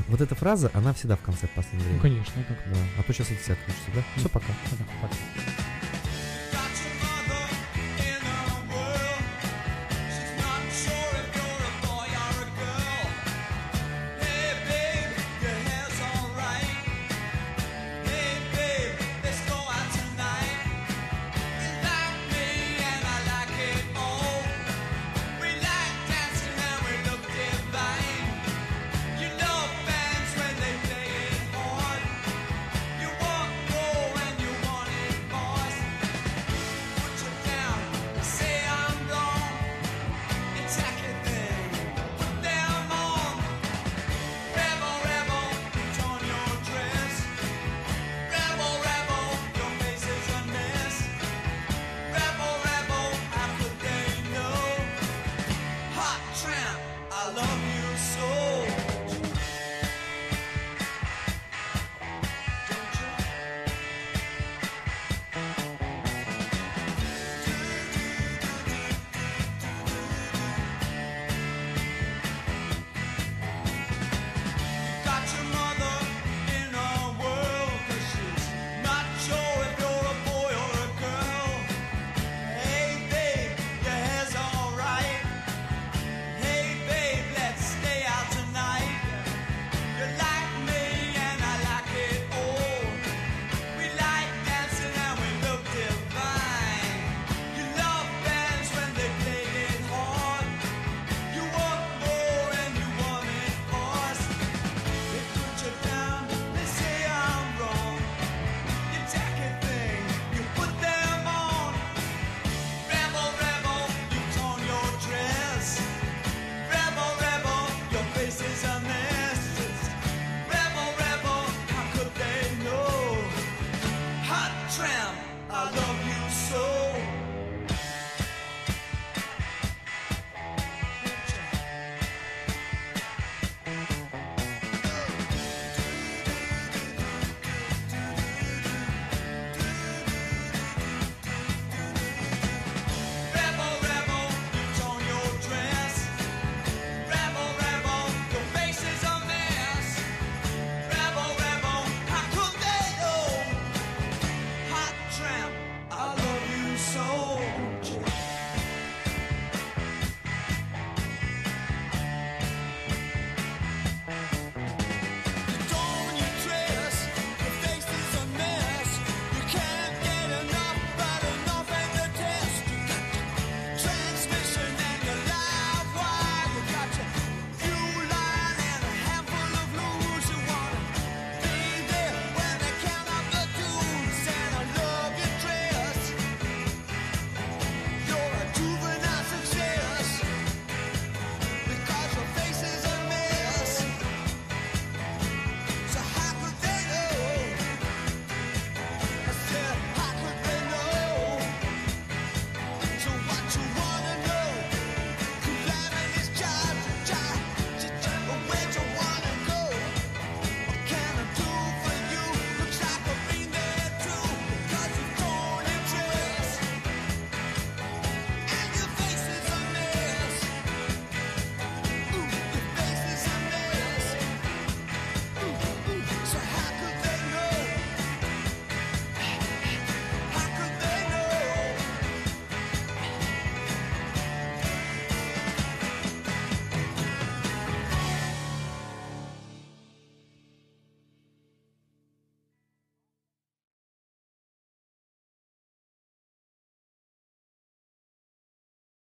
Вот эта фраза, она всегда в конце последнего времени. Ну, конечно, как. Да. А то сейчас эти все отключатся, да? Все, пока. Пока. Пока. Love you.